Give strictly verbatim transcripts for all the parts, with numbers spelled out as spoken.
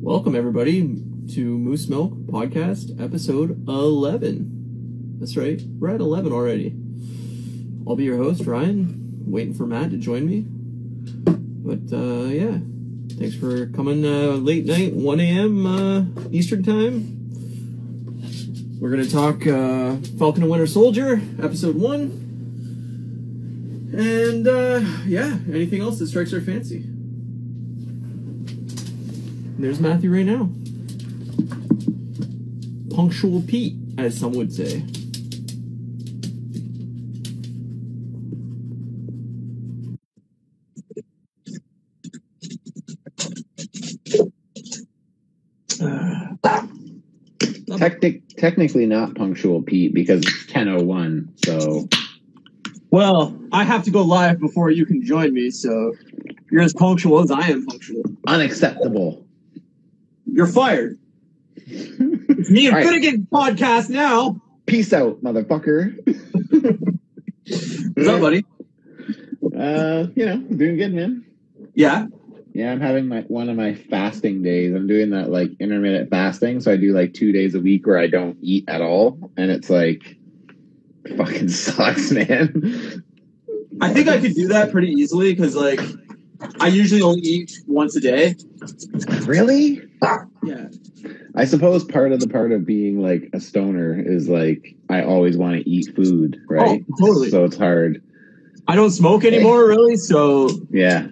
Welcome, everybody, to Moose Milk Podcast, episode eleven. That's right, we're at eleven already. I'll be your host, Ryan, waiting for Matt to join me. But, uh, yeah, thanks for coming uh, late night, one a.m. Uh, Eastern time. We're going to talk uh, Falcon and Winter Soldier, episode one. And, uh, yeah, anything else that strikes our fancy. There's Matthew right now. Punctual Pete, as some would say. Technic, technically not Punctual Pete because it's ten oh one, so... Well, I have to go live before you can join me, so you're as punctual as I am punctual. Unacceptable. You're fired. It's me and right. Finnegan's podcast now. Peace out, motherfucker. What's up, buddy? Uh, you know, doing good, man. Yeah? Yeah, I'm having my one of my fasting days. I'm doing that, like, intermittent fasting, so I do, like, two days a week where I don't eat at all, and it's, like, it fucking sucks, man. I think I could do that pretty easily, because, like, I usually only eat once a day. Really? Yeah. I suppose part of the part of being like a stoner is like I always want to eat food, right? Oh, totally. So it's hard. I don't smoke anymore, really. So yeah,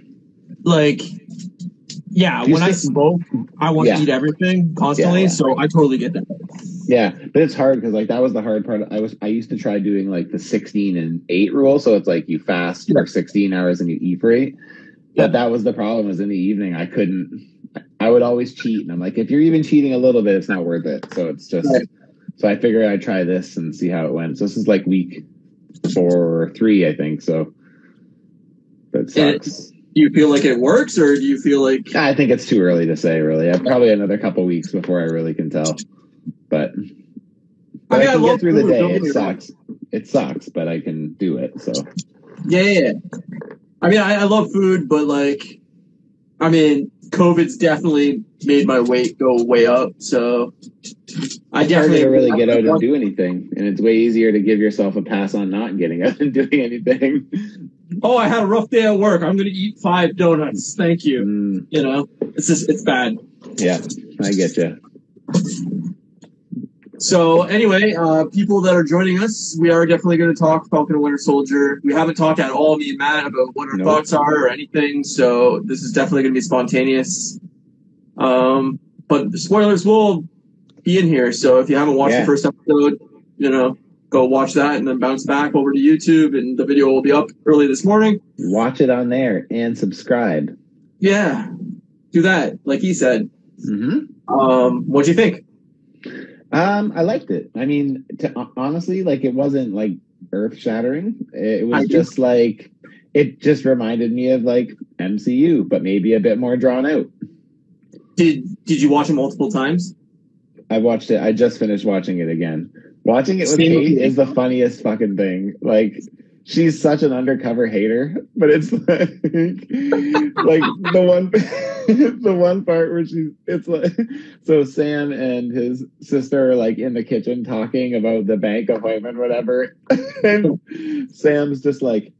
like yeah, when I smoke, I want to eat everything constantly. Yeah, yeah. So I totally get that. Yeah, but it's hard because like that was the hard part. I was I used to try doing like the sixteen and eight rule. So it's like you fast for sixteen hours and you eat for eight. That that was the problem. Was in the evening I couldn't. I would always cheat, and I'm like, if you're even cheating a little bit, it's not worth it. So it's just. Right. So I figured I'd try this and see how it went. So this is like week four or three, I think. So that sucks. It, do you feel like it works, or do you feel like? I think it's too early to say. Really, I probably another couple weeks before I really can tell. But, but I, mean, I can I get through the day. It sucks. Right. It sucks, but I can do it. So. Yeah. yeah. I mean, I, I love food, but, like, I mean, COVID's definitely made my weight go way up, so I it's definitely... It's hard to really get out and do anything, and it's way easier to give yourself a pass on not getting out and doing anything. Oh, I had a rough day at work. I'm going to eat five donuts. Thank you. Mm. You know, it's just, it's bad. Yeah, I get you. So, anyway, uh, people that are joining us, we are definitely going to talk Falcon and Winter Soldier. We haven't talked at all, me and Matt, about what our nope. thoughts are or anything, so this is definitely going to be spontaneous. Um, but the spoilers will be in here, so if you haven't watched yeah. the first episode, you know, go watch that and then bounce back over to YouTube, and the video will be up early this morning. Watch it on there and subscribe. Yeah, do that, like he said. Mm-hmm. Um, what'd you think? Um, I liked it. I mean, to, honestly, like it wasn't like earth shattering. It was I just like it just reminded me of like M C U, but maybe a bit more drawn out. Did Did you watch it multiple times? I watched it. I just finished watching it again. Watching it with Same Kate is the funniest fucking thing. Like she's such an undercover hater, but it's like like the one. The one part where she's it's like so Sam and his sister are like in the kitchen talking about the bank appointment, whatever. And Sam's just like,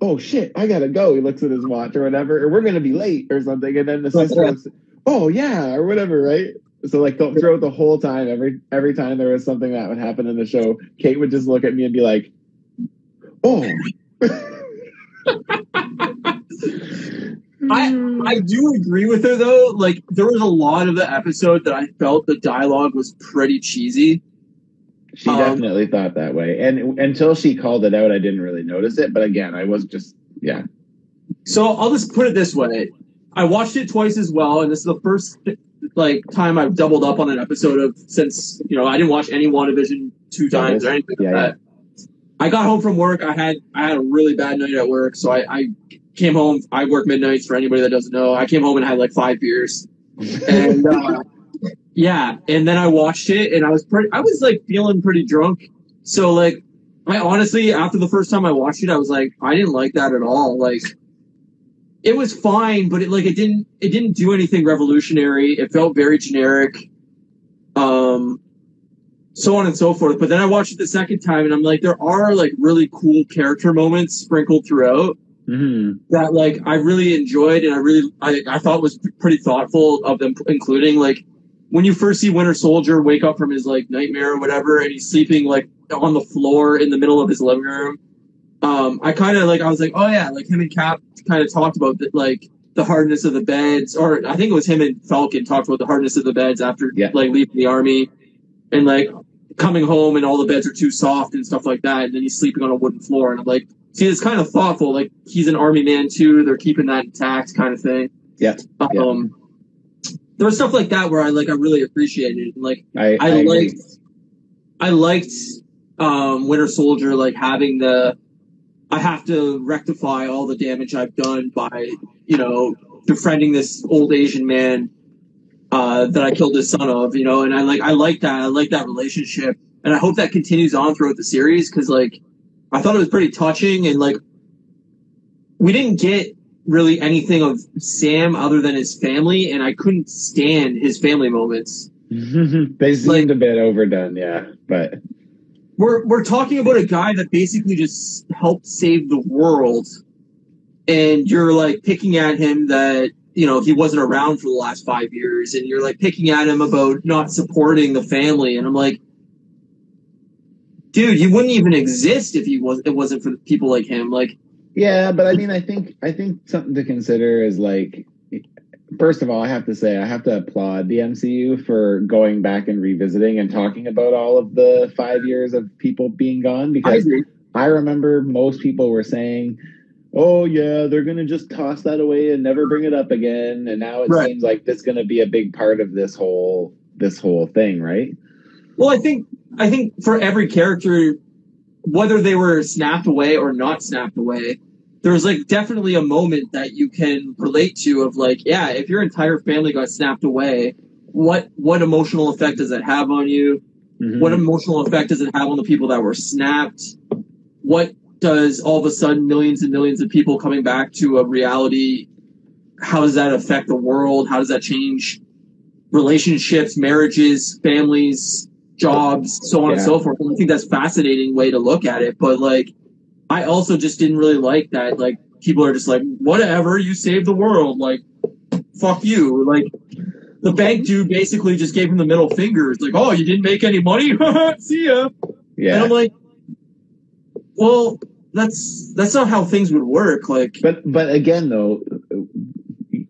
oh shit, I gotta go. He looks at his watch or whatever, or we're gonna be late or something. And then the sister goes, oh yeah, or whatever, right? So like th- throughout the whole time, every every time there was something that would happen in the show, Kate would just look at me and be like, oh. I, I do agree with her, though. Like, there was a lot of the episode that I felt the dialogue was pretty cheesy. She um, definitely thought that way. And until she called it out, I didn't really notice it. But again, I was just, yeah. So I'll just put it this way. I watched it twice as well, and this is the first like time I've doubled up on an episode of since, you know, I didn't watch any WandaVision two times or anything yeah, like that. Yeah. I got home from work. I had I had a really bad night at work, so I... I came home. I work midnights for anybody that doesn't know. I came home and had like five beers, and uh, yeah. And then I watched it, and I was pretty. I was like feeling pretty drunk. So like, I honestly, after the first time I watched it, I was like, I didn't like that at all. Like, it was fine, but it like it didn't it didn't do anything revolutionary. It felt very generic, um, so on and so forth. But then I watched it the second time, and I'm like, there are like really cool character moments sprinkled throughout mm-hmm. that like I really enjoyed, and I really I, I thought was pretty thoughtful of them, including like when you first see Winter Soldier wake up from his like nightmare or whatever, and he's sleeping like on the floor in the middle of his living room. Um, I kind of like, I was like, oh yeah, like him and Cap kind of talked about the, like the hardness of the beds, or I think it was him and Falcon talked about the hardness of the beds after yeah. like leaving the army and like coming home and all the beds are too soft and stuff like that. And then he's sleeping on a wooden floor. And I'm like, see, it's kind of thoughtful. Like he's an army man too. They're keeping that intact kind of thing. Yeah. Um, yeah. There was stuff like that where I like, I really appreciated it. And, like, I, I, I liked, agree. I liked, um, Winter Soldier, like having the, I have to rectify all the damage I've done by, you know, befriending this old Asian man uh, that I killed his son of, you know, and I like I like that. I like that relationship. And I hope that continues on throughout the series because, like, I thought it was pretty touching. And, like, we didn't get really anything of Sam other than his family, and I couldn't stand his family moments. They seemed like, a bit overdone, yeah, but... We're we're talking about a guy that basically just helped save the world, and you're like picking at him that you know he wasn't around for the last five years, and you're like picking at him about not supporting the family, and I'm like, dude, you wouldn't even exist if he was it wasn't for people like him. Like, yeah, but I mean, I think I think something to consider is like, first of all, I have to say I have to applaud the M C U for going back and revisiting and talking about all of the five years of people being gone, because I, I remember most people were saying, oh yeah, they're going to just toss that away and never bring it up again. And now it right. seems like that's going to be a big part of this whole this whole thing, right? Well, I think I think for every character, whether they were snapped away or not snapped away, there's like definitely a moment that you can relate to of like, yeah, if your entire family got snapped away, what what emotional effect does that have on you? Mm-hmm. What emotional effect does it have on the people that were snapped? What does all of a sudden millions and millions of people coming back to a reality, how does that affect the world? How does that change relationships, marriages, families, jobs, so on yeah. and so forth? And I think that's a fascinating way to look at it, but like, I also just didn't really like that. Like, people are just like, whatever, you saved the world. Like, fuck you. Like, the bank dude basically just gave him the middle finger. It's like, oh, you didn't make any money? See ya. Yeah. And I'm like, well, that's that's not how things would work. Like, but but again, though,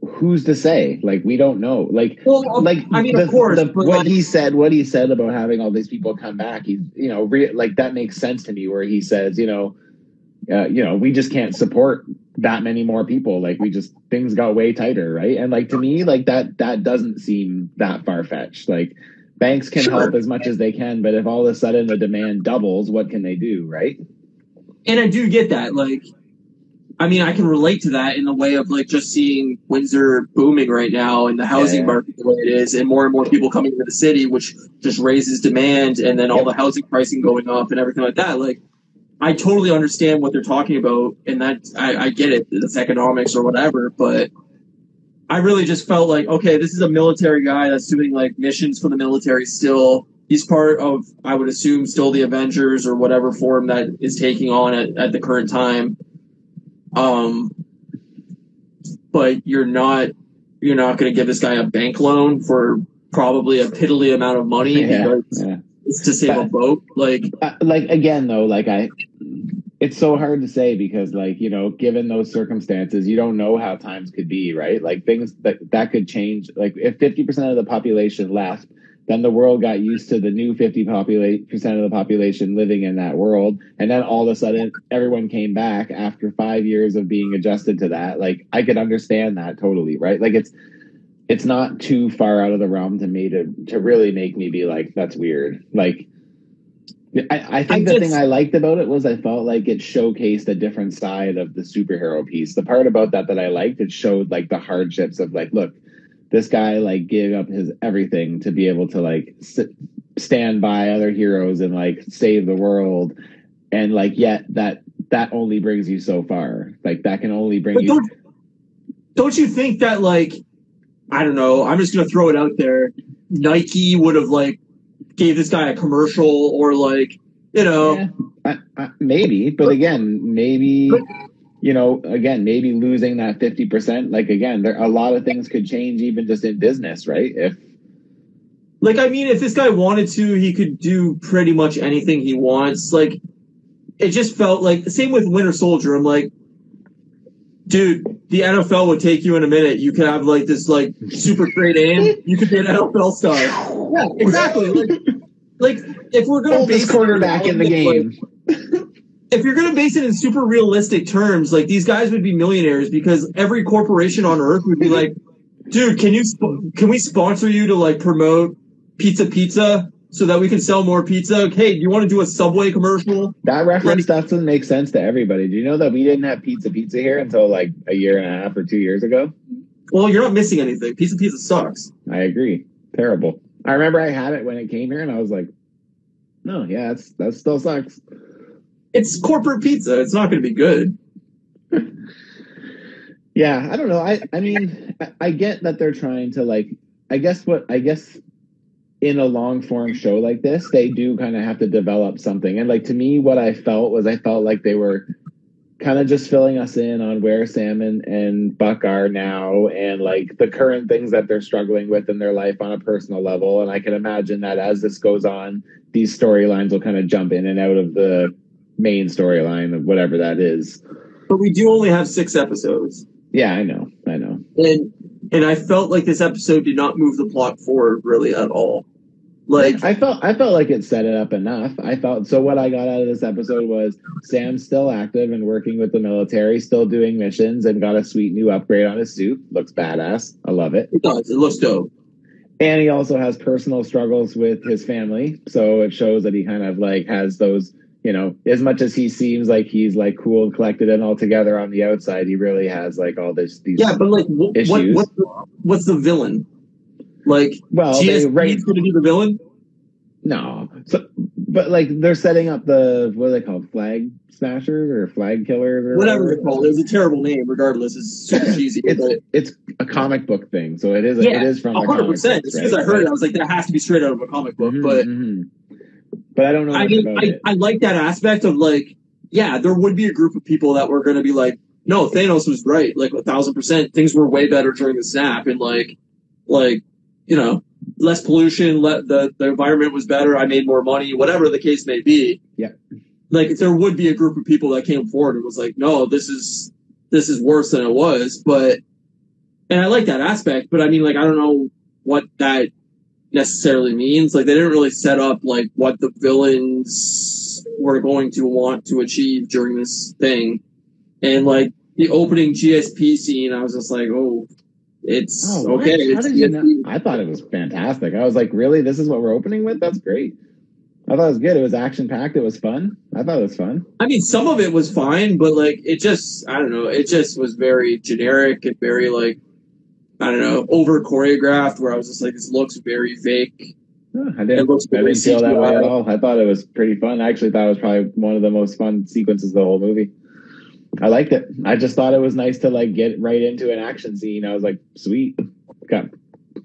who's to say? Like, we don't know. Like, well, like I mean, the, of course, the, what like, he said, what he said about having all these people come back. He, you know, re- like that makes sense to me. Where he says, you know. Uh, you know, we just can't support that many more people. Like, we just, things got way tighter, right? And like, to me, like that that doesn't seem that far-fetched. Like, banks can sure. help as much as they can, but if all of a sudden the demand doubles, what can they do, right? And I do get that. Like, I mean, I can relate to that in the way of like just seeing Windsor booming right now and the housing yeah. market the way it is, and more and more people coming into the city, which just raises demand, and then all yep. the housing pricing going up and everything like that. Like, I totally understand what they're talking about, and that I, I get it. It's economics or whatever, but I really just felt like, okay, this is a military guy that's doing like missions for the military still. He's part of, I would assume, still the Avengers or whatever form that is taking on at, at the current time. Um, but you're not you're not going to give this guy a bank loan for probably a piddly amount of money yeah, because. Yeah. to save but, a boat like uh, like again though like I it's so hard to say because like you know given those circumstances you don't know how times could be, right? Like things that that could change. Like if fifty percent of the population left, then the world got used to the new fifty percent of the population living in that world, and then all of a sudden everyone came back after five years of being adjusted to that. Like I could understand that totally, right? Like it's It's not too far out of the realm to me to, to really make me be like, that's weird. Like, I, I think I the just, thing I liked about it was I felt like it showcased a different side of the superhero piece. The part about that that I liked, it showed like the hardships of like, look, this guy like gave up his everything to be able to like sit, stand by other heroes and like save the world. And like, yet that, that only brings you so far. Like that can only bring you... don't you think that, like, I don't know, I'm just going to throw it out there, Nike would have, like, gave this guy a commercial or, like, you know. Yeah. Uh, uh, maybe, but again, maybe, you know, again, maybe losing that fifty percent, like, again, there a lot of things could change even just in business, right? If, like, I mean, if this guy wanted to, he could do pretty much anything he wants. Like, it just felt like, same with Winter Soldier. I'm like, dude, the N F L would take you in a minute. You could have, like, this, like, super great aim. You could be an N F L star. Yeah, exactly. Like, like if we're going to base quarterback in the game. Like, if you're going to base it in super realistic terms, like, these guys would be millionaires because every corporation on Earth would be like, dude, can you sp- can we sponsor you to, like, promote Pizza Pizza so that we can sell more pizza? Hey, do you want to do a Subway commercial? That reference doesn't make sense to everybody. Do you know that we didn't have Pizza Pizza here until, like, a year and a half or two years ago? Well, you're not missing anything. Pizza Pizza sucks. I agree. Terrible. I remember I had it when it came here, and I was like, no, yeah, that's, that still sucks. It's corporate pizza. It's not going to be good. Yeah, I don't know. I, I mean, I, I get that they're trying to, like, I guess what, I guess... in a long-form show like this, they do kind of have to develop something. And, like, to me, what I felt was I felt like they were kind of just filling us in on where Sam and, and Buck are now and, like, the current things that they're struggling with in their life on a personal level. And I can imagine that as this goes on, these storylines will kind of jump in and out of the main storyline of whatever that is. But we do only have six episodes. Yeah, I know. I know. And and I felt like this episode did not move the plot forward really at all. Like, I felt I felt like it set it up enough. I felt so what I got out of this episode was Sam's still active and working with the military, still doing missions, and got a sweet new upgrade on his suit. Looks badass. I love it. It does. It looks dope. And he also has personal struggles with his family. So it shows that he kind of, like, has those, you know, as much as he seems like he's, like, cool and collected and all together on the outside, he really has, like, all this, these yeah, but, like, wh- issues. What, what's, the, what's the villain? Like, well, G S P's right, going to be the villain? No. So, but, like, they're setting up the, what are they called? Flag Smashers or Flag Killers? Or whatever, whatever they're called. It was a terrible name, regardless. It's super cheesy. it's, but... it's a comic book thing, so it is, yeah, it is from a comic book. one hundred percent. As soon as I heard it, I was like, that has to be straight out of a comic book, mm-hmm, but... Mm-hmm. But I don't know. I mean, I, I like that aspect of, like, yeah, there would be a group of people that were going to be like, no, Thanos was right. Like, a thousand percent, things were way better during the snap, and like, like, you know, less pollution, le- the the environment was better. I made more money, whatever the case may be. Yeah. Like, there would be a group of people that came forward and was like, no, this is this is worse than it was. But, and I like that aspect. But I mean, like, I don't know what that necessarily means. Like, they didn't really set up, like, what the villains were going to want to achieve during this thing. And, like, the opening G S P scene, I was just like, oh, it's oh, okay. It's you know? I thought it was fantastic. I was like, really? This is what we're opening with? That's great. I thought it was good. It was action-packed. It was fun. I thought it was fun. I mean, some of it was fine, but, like, it just, I don't know, it just was very generic and very, like, I don't know, over choreographed, where I was just like, this looks very fake. Oh, I didn't, it looks very I didn't feel C G I. That way at all. I thought it was pretty fun. I actually thought it was probably one of the most fun sequences of the whole movie. I liked it. I just thought it was nice to, like, get right into an action scene. I was like, sweet. Got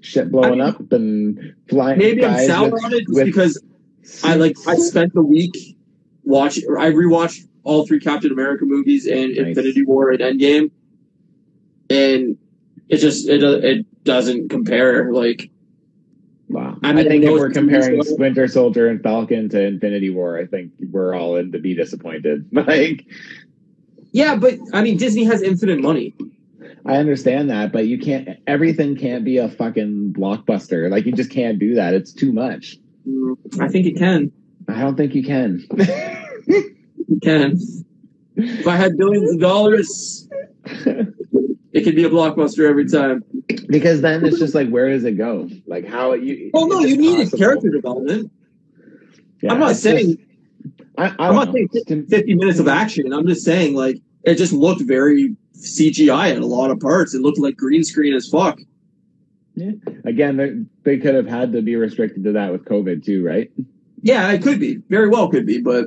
shit blowing I mean, up and flying. Maybe I'm sour with, on it just because I, like, I spent the week watching, I rewatched all three Captain America movies and nice. Infinity War and Endgame. And It just it it doesn't compare. Like, wow, I, mean, I think if we're comparing Winter Soldier and Falcon to Infinity War, I think we're all in to be disappointed. Like, yeah, but I mean, Disney has infinite money. I understand that, but you can't. Everything can't be a fucking blockbuster. Like, you just can't do that. It's too much. I think it can. I don't think you can. You can. If I had billions of dollars. It could be a blockbuster every time. Because then it's just like, where does it go? Like, how... You, oh, no, you need a character development. Yeah, I'm not saying... Just, I, I I'm not know. saying fifty minutes of action. I'm just saying, like, it just looked very C G I in a lot of parts. It looked like green screen as fuck. Yeah. Again, they could have had to be restricted to that with COVID too, right? Yeah, it could be. Very well could be, but...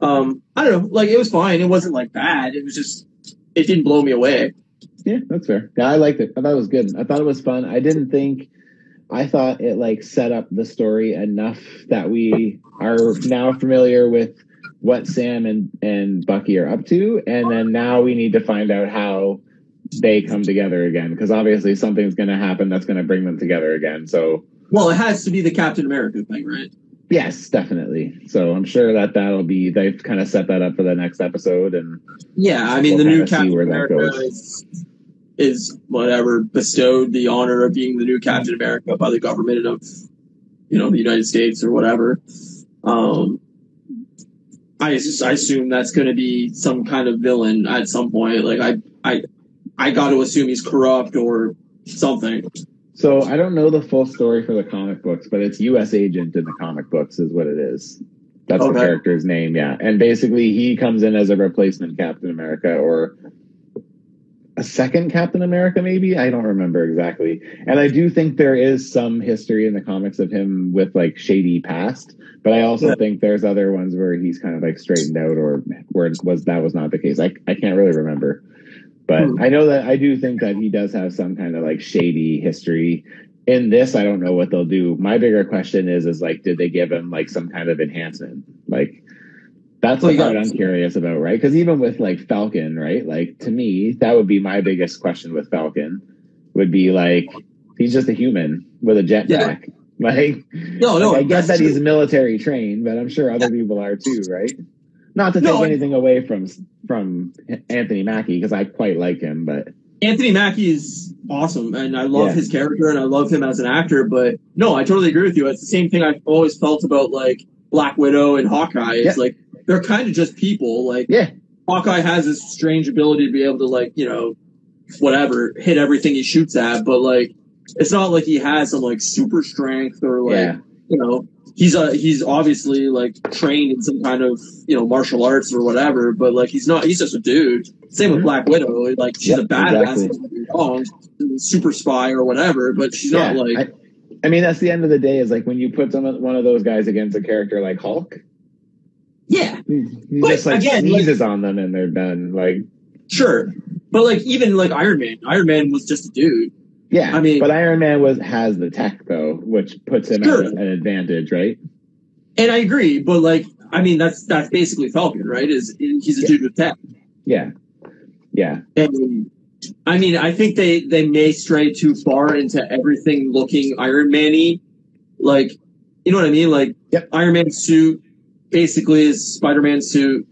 Um, I don't know. Like, it was fine. It wasn't, like, bad. It was just... It didn't blow me away. Yeah, that's fair. Yeah, I liked it. I thought it was good. I thought it was fun. I didn't think, I thought it like set up the story enough that we are now familiar with what Sam and, and Bucky are up to. And then now we need to find out how they come together again. Because obviously something's going to happen that's going to bring them together again. So, well, it has to be the Captain America thing, right? Yes, definitely. So I'm sure that that'll be, they've kind of set that up for the next episode. And yeah, I mean, we'll the new Captain America is, is whatever, bestowed the honor of being the new Captain America by the government of, you know, the United States or whatever. Um, I just, I assume that's going to be some kind of villain at some point. Like I, I, I got to assume he's corrupt or something. So I don't know the full story for the comic books, but it's U S Agent in the comic books is what it is. That's okay. The character's name, yeah. And basically he comes in as a replacement Captain America or a second Captain America maybe? I don't remember exactly. And I do think there is some history in the comics of him with like shady past, but I also yeah. think there's other ones where he's kind of like straightened out or where was that was not the case. I, I can't really remember. But I know that I do think that he does have some kind of like shady history in this. I don't know what they'll do. My bigger question is, is like, did they give him like some kind of enhancement? Like that's what well, yeah. I'm curious about. Right. Cause even with like Falcon, right. Like to me, that would be my biggest question with Falcon would be like, he's just a human with a jetpack. Yeah. Like, no, no, like I guess that true. He's military trained, but I'm sure other people are too. Right. Not to take no, anything away from from Anthony Mackie, because I quite like him, but Anthony Mackie is awesome, and I love yeah. his character, and I love him as an actor, but no, I totally agree with you. It's the same thing I've always felt about, like, Black Widow and Hawkeye. It's, yeah. like, they're kind of just people. Like, yeah. Hawkeye has this strange ability to be able to, like, you know, whatever, hit everything he shoots at, but, like, it's not like he has some, like, super strength or, like, yeah. you know... He's uh, he's obviously like trained in some kind of you know martial arts or whatever, but like he's not. He's just a dude. Same with Black Widow. Like she's yep, a badass, exactly. wrong, super spy or whatever, but she's yeah, not like. I, I mean, that's the end of the day. Is like when you put some one of those guys against a character like Hulk. Yeah, he, he just like again, sneezes like, on them and they're done. Like sure, but like even like Iron Man. Iron Man was just a dude. Yeah, I mean, but Iron Man was has the tech though, which puts him sure. at an advantage, right? And I agree, but like, I mean, that's that's basically Falcon, right? Is he's a yeah. dude with tech? Yeah, yeah. And I mean, I think they they may stray too far into everything looking Iron Man-y, like you know what I mean? Like yep. Iron Man's suit basically is Spider-Man's suit.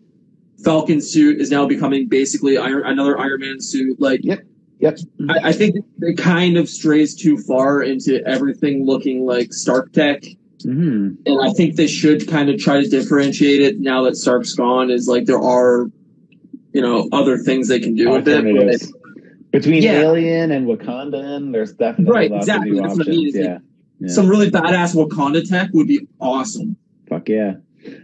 Falcon's suit is now becoming basically Iron another Iron Man suit, like. Yep. Yep, I, I think it kind of strays too far into everything looking like Stark tech, mm-hmm. and I think they should kind of try to differentiate it now that Stark's gone. Is like there are, you know, other things they can do with it. Between yeah. Alien and Wakandan, there's definitely right, lots exactly. of new options. I mean, yeah. Like, yeah, some really badass Wakanda tech would be awesome. Fuck yeah.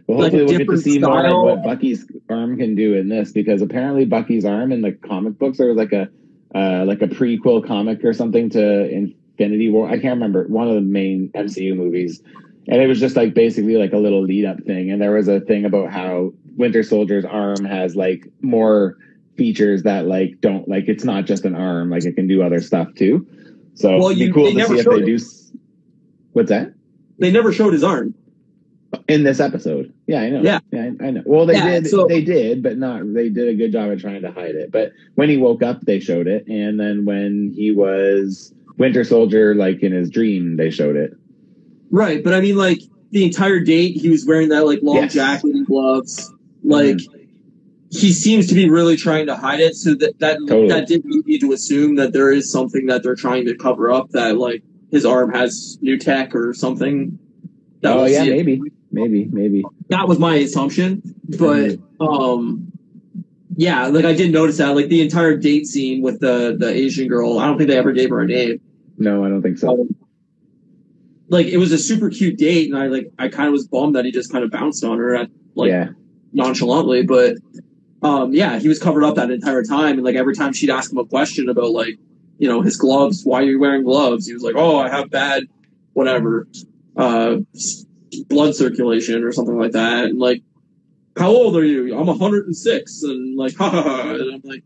Well, hopefully like we'll get to see style. more of what Bucky's arm can do in this, because apparently Bucky's arm in the comic books there was like a. Uh, like a prequel comic or something to Infinity War. I can't remember. One of the main M C U movies. And it was just like basically like a little lead up thing. And there was a thing about how Winter Soldier's arm has like more features that like don't like, it's not just an arm, like it can do other stuff too. So well, it'd be you, cool to see if they it. do. What's that? They never showed his arm. In this episode. Yeah, I know. Yeah, yeah I, I know. Well, they yeah, did. So, they did, but not. They did a good job of trying to hide it. But when he woke up, they showed it, and then when he was Winter Soldier, like in his dream, they showed it. Right, but I mean, like the entire date, he was wearing that like long yes. jacket and gloves. Like mm. he seems to be really trying to hide it, so that that totally. that did lead me to assume that there is something that they're trying to cover up. That like his arm has new tech or something. That oh yeah, it. maybe. Maybe, maybe. That was my assumption, but um, yeah, like I did notice that, like the entire date scene with the the Asian girl. I don't think they ever gave her a name. No, I don't think so. Um, like it was a super cute date, and I like I kind of was bummed that he just kind of bounced on her, at, like yeah. nonchalantly. But um, yeah, he was covered up that entire time, and like every time she'd ask him a question about like you know his gloves, why are you wearing gloves? He was like, oh, I have bad, whatever. Uh, blood circulation or something like that, and like how old are you? I'm one hundred six, and like ha ha ha, and I'm like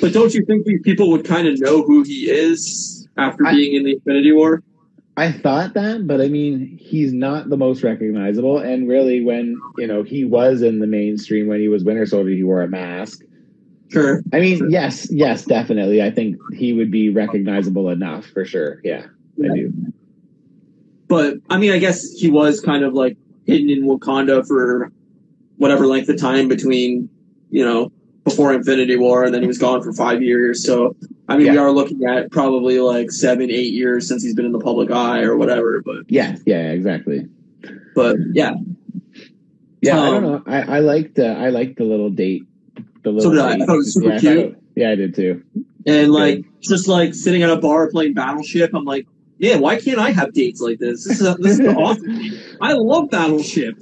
But don't you think people would kind of know who he is after I, being in the Infinity War? I thought that, but I mean, he's not the most recognizable. And really, when, you know, he was in the mainstream, when he was Winter Soldier, he wore a mask. Sure. I mean, sure. yes, yes, definitely. I think he would be recognizable enough for sure. Yeah, yeah, I do. But, I mean, I guess he was kind of like hidden in Wakanda for whatever length of time between, you know, before Infinity War, and then he was gone for five years. So, I mean, yeah. we are looking at probably like seven, eight years since he's been in the public eye or whatever. But yeah, yeah, exactly. But yeah, yeah. Um, I don't know. I, I liked uh, I liked the little date. The little. So did I. I thought it was super yeah, cute. I it, yeah, I did too. And like, just like sitting at a bar playing Battleship, I'm like, man, why can't I have dates like this? This is a, this is awesome. I love Battleship.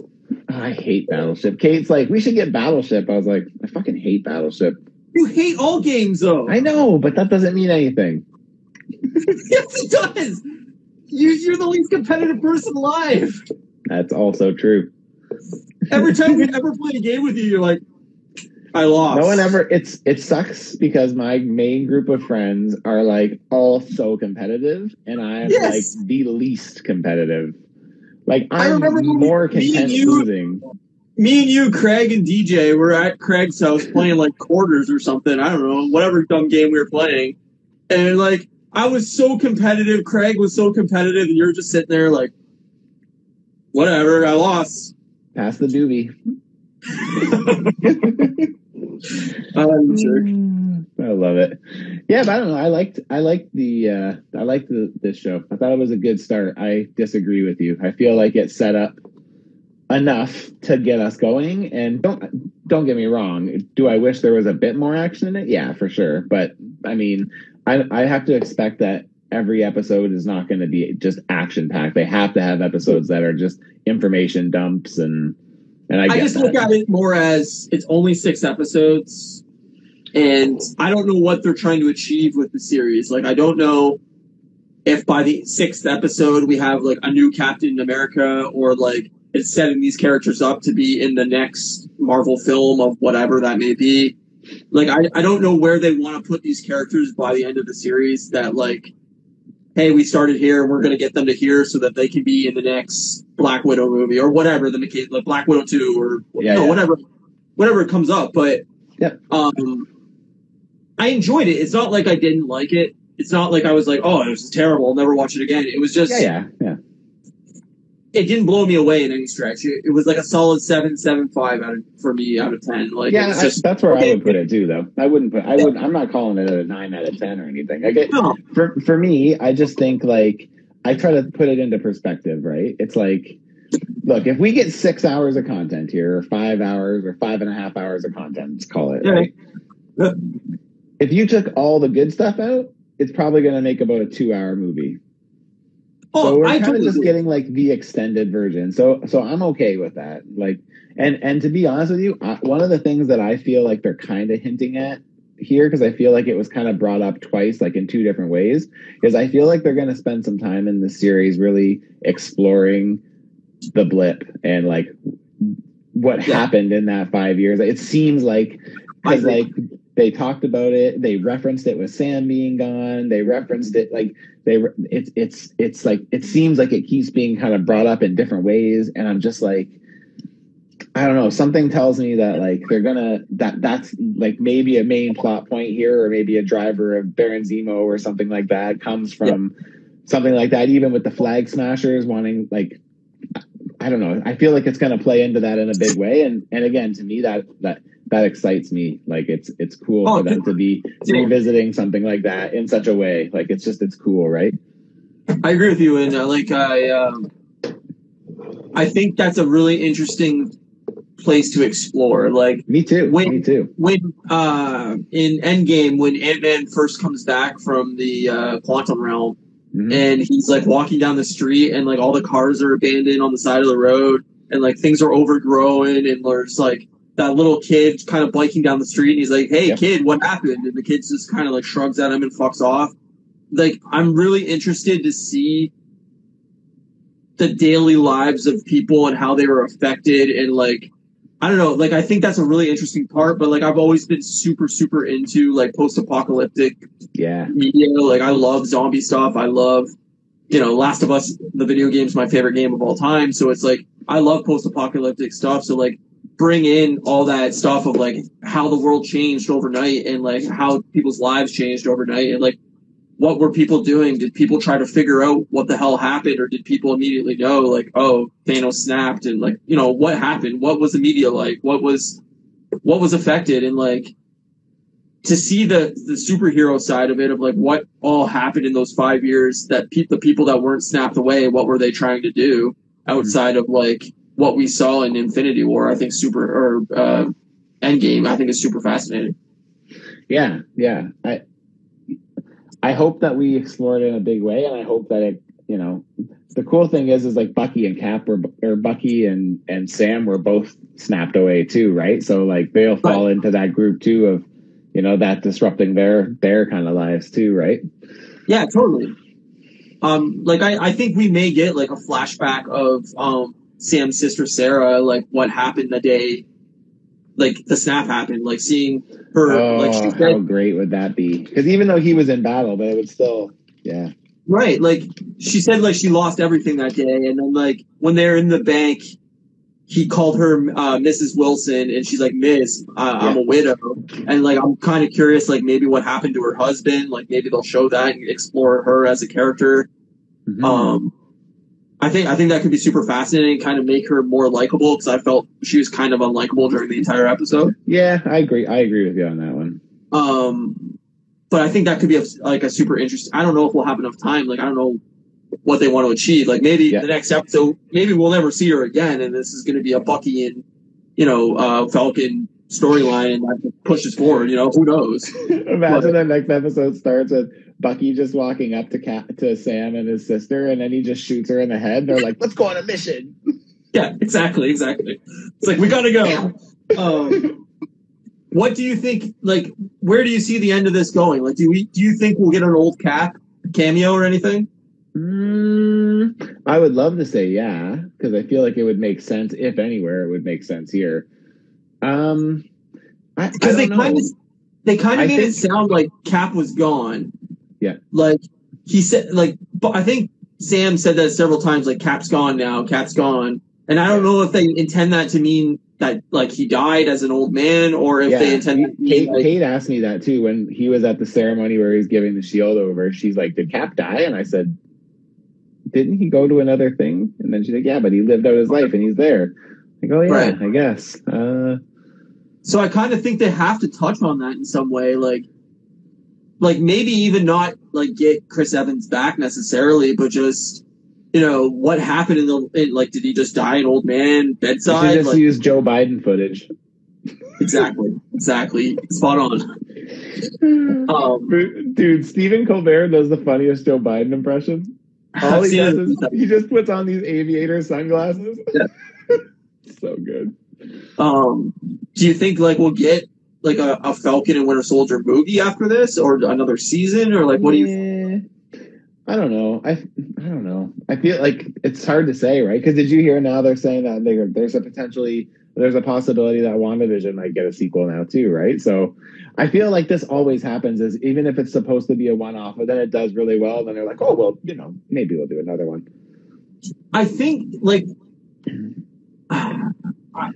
I hate Battleship. Kate's like, we should get Battleship. I was like, I fucking hate Battleship. You hate all games, though. I know, but that doesn't mean anything. Yes, it does. You, you're the least competitive person alive. That's also true. Every time we ever play a game with you, you're like, I lost. No one ever. It's it sucks because my main group of friends are like all so competitive, and I'm yes. like the least competitive. Like, I'm I remember more me, content me you, losing. Me and you, Craig and D J, were at Craig's house playing, like, quarters or something. I don't know, whatever dumb game we were playing. And, like, I was so competitive. Craig was so competitive. And you were just sitting there like, whatever, I lost. Pass the doobie. I love the jerk. I love it. Yeah, but I don't know. I liked I liked the uh, I liked the, this show. I thought it was a good start. I disagree with you. I feel like it set up enough to get us going. And don't don't get me wrong. Do I wish there was a bit more action in it? Yeah, for sure. But I mean, I I have to expect that every episode is not going to be just action packed. They have to have episodes that are just information dumps and. And I, I just that. look at it more as it's only six episodes, and I don't know what they're trying to achieve with the series. Like, I don't know if by the sixth episode we have, like, a new Captain America, or, like, it's setting these characters up to be in the next Marvel film of whatever that may be. Like, I, I don't know where they want to put these characters by the end of the series that, like, hey, we started here, and we're going to get them to here so that they can be in the next Black Widow movie or whatever, the McKay, like Black Widow two or yeah, you know, yeah. whatever whatever comes up. But yeah. um, I enjoyed it. It's not like I didn't like it. It's not like I was like, oh, it was terrible, I'll never watch it again. It was just... Yeah, yeah, yeah. It didn't blow me away in any stretch. It, it was like a solid seven, seven, five out of, for me out of ten. Like, yeah, it's I, just, that's where okay. I would put it too, though. I wouldn't put... I wouldn't, I'm not calling it a nine out of ten or anything. I get, no. for, for me, I just think, like... I try to put it into perspective, right? It's like, look, if we get six hours of content here, or five hours, or five and a half hours of content, let's call it, yeah. right? Yeah. If you took all the good stuff out, it's probably going to make about a two-hour movie. Oh, so we're kind totally of just getting, like, the extended version. So so I'm okay with that. Like, and, and to be honest with you, I, one of the things that I feel like they're kind of hinting at here, because I feel like it was kind of brought up twice, like in two different ways, is I feel like they're going to spend some time in this series really exploring the blip and like what yeah. happened in that five years. It seems like, because like they talked about it, they referenced it with Sam being gone, they referenced it like they re- it's it's it's like it seems like it keeps being kind of brought up in different ways, and I'm just like, I don't know. Something tells me that like they're gonna that that's like maybe a main plot point here, or maybe a driver of Baron Zemo or something like that comes from yeah. something like that. Even with the Flag Smashers wanting, like, I don't know. I feel like it's gonna play into that in a big way. And and again, to me, that that that excites me. Like it's it's cool oh, for them to be revisiting something like that in such a way. Like it's just it's cool, right? I agree with you, and uh, like I um, I think that's a really interesting place to explore. Like me too. When, me too. When uh, in Endgame, when Ant-Man first comes back from the uh, quantum realm, mm-hmm. and he's like walking down the street, and like all the cars are abandoned on the side of the road, and like things are overgrown, and there's like that little kid kind of biking down the street, and he's like, "Hey, yeah. kid, what happened?" And the kid just kind of like shrugs at him and fucks off. Like, I'm really interested to see the daily lives of people and how they were affected, and like I don't know, like, I think that's a really interesting part, but, like, I've always been super, super into, like, post-apocalyptic yeah. media. Like, I love zombie stuff. I love, you know, Last of Us, the video game's my favorite game of all time. So it's, like, I love post-apocalyptic stuff. So, like, bring in all that stuff of, like, how the world changed overnight and, like, how people's lives changed overnight and, like, what were people doing? Did people try to figure out what the hell happened, or did people immediately know, like, oh, Thanos snapped, and, like, you know, what happened? What was the media like? What was, what was affected? And, like, to see the, the superhero side of it, of, like, what all happened in those five years that pe- the people that weren't snapped away, what were they trying to do outside mm-hmm. of, like, what we saw in Infinity War, I think super, or uh, Endgame, I think is super fascinating. Yeah, yeah. I, I hope that we explored it in a big way, and I hope that it, you know, the cool thing is, is like Bucky and Cap were, or Bucky and, and Sam were both snapped away too, right? So like they'll fall into that group too of, you know, that disrupting their their kind of lives too, right? Yeah, totally. Um, like I, I think we may get like a flashback of um, Sam's sister Sarah, like what happened the day, like the snap happened, like seeing. Her, oh, like she said, how great would that be? Because even though he was in battle, but it would still, yeah. Right, like, she said, like, she lost everything that day, and then, like, when they're in the bank, he called her uh, Missus Wilson, and she's like, Miss, uh, yeah. I'm a widow, and, like, I'm kind of curious, like, maybe what happened to her husband, like, maybe they'll show that and explore her as a character. Mm-hmm. Um, I think I think that could be super fascinating, kind of make her more likable, because I felt she was kind of unlikable during the entire episode. Yeah, I agree. I agree with you on that one. Um, but I think that could be a, like a super interesting. I don't know if we'll have enough time. Like I don't know what they want to achieve. Like maybe yeah. the next episode, maybe we'll never see her again, and this is going to be a Bucky and you know uh, Falcon storyline, and that pushes forward. You know, who knows? Imagine but, the next episode starts with Bucky just walking up to Cap, to Sam and his sister, and then he just shoots her in the head. And they're like, let's go on a mission. Yeah, exactly, exactly. It's like, we gotta go. Um, what do you think, like, where do you see the end of this going? Like, do we? Do you think we'll get an old Cap cameo or anything? Mm, I would love to say yeah, because I feel like it would make sense, if anywhere, it would make sense here. Um, I, I don't they know. Kind of, they kind of made think, it sound like Cap was gone. Yeah, like he said, like but I think Sam said that several times. Like Cap's gone now, Cap's gone, and I don't know if they intend that to mean that like he died as an old man, or if yeah. they intend. That to mean, Kate, like, Kate asked me that too when he was at the ceremony where he's giving the shield over. She's like, "Did Cap die?" And I said, "Didn't he go to another thing?" And then she's like, "Yeah, but he lived out his life and he's there." I go, "Yeah, right. I guess." Uh, so I kind of think they have to touch on that in some way, like. Like, maybe even not, like, get Chris Evans back necessarily, but just, you know, what happened in the... In, like, did he just die an old man bedside? They just like, use Joe Biden footage. Exactly. Exactly. Spot on. Um, Dude, Stephen Colbert does the funniest Joe Biden impression. All he does is he just puts on these aviator sunglasses. Yeah. So good. Um, do you think, like, we'll get... like a, a Falcon and Winter Soldier movie after this, or another season, or like what do you? I don't know. I, I don't know. I feel like it's hard to say, right? Because did you hear now they're saying that they're, there's a potentially there's a possibility that WandaVision might get a sequel now too, right? So I feel like this always happens. Is even if it's supposed to be a one-off, but then it does really well, then they're like, oh well, you know, maybe we'll do another one. I think like.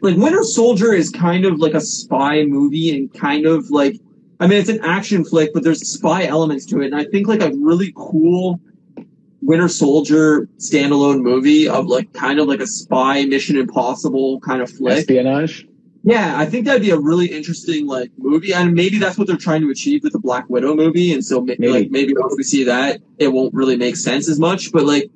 Like, Winter Soldier is kind of like a spy movie and kind of like, I mean, it's an action flick, but there's spy elements to it. And I think like a really cool Winter Soldier standalone movie of like kind of like a spy Mission Impossible kind of flick. Espionage? Yeah, I think that'd be a really interesting like movie. And maybe that's what they're trying to achieve with the Black Widow movie. And so maybe, maybe. like maybe once we see that, it won't really make sense as much. But like,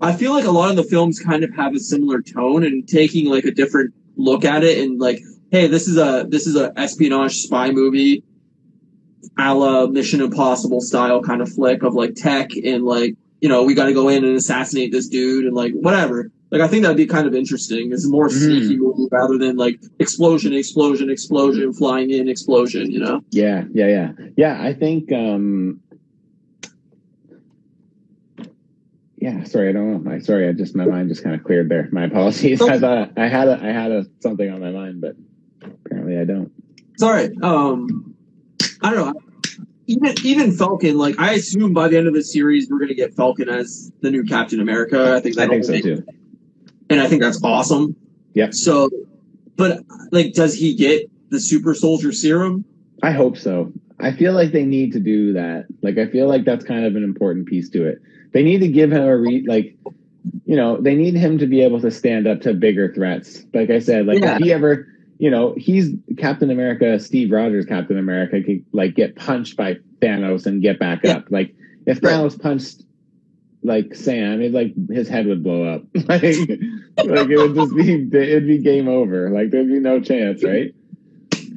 I feel like a lot of the films kind of have a similar tone and taking like a different look at it and like, hey, this is a, this is a espionage spy movie a la Mission Impossible style kind of flick of like tech and like, you know, we got to go in and assassinate this dude and like whatever. Like, I think that'd be kind of interesting. It's a more mm-hmm. sneaky movie rather than like explosion, explosion, explosion, flying in, explosion, you know? Yeah. Yeah. Yeah. Yeah. I think, um, Yeah, sorry, I don't know. I sorry, I just my mind just kind of cleared there. My apologies. I thought I had a I had a something on my mind, but apparently I don't. It's all right. Um, I don't know. Even even Falcon, like I assume by the end of the series we're gonna get Falcon as the new Captain America. I think that I think so make, too. And I think that's awesome. Yeah. So, but like, does he get the super soldier serum? I hope so. I feel like they need to do that. Like, I feel like that's kind of an important piece to it. They need to give him a re like, you know, they need him to be able to stand up to bigger threats. Like I said, like yeah. if he ever, you know, he's Captain America, Steve Rogers, Captain America could like get punched by Thanos and get back yeah. up. Like if right. Thanos punched like Sam, it like his head would blow up. like, like it would just be, it'd be game over. Like there'd be no chance, right?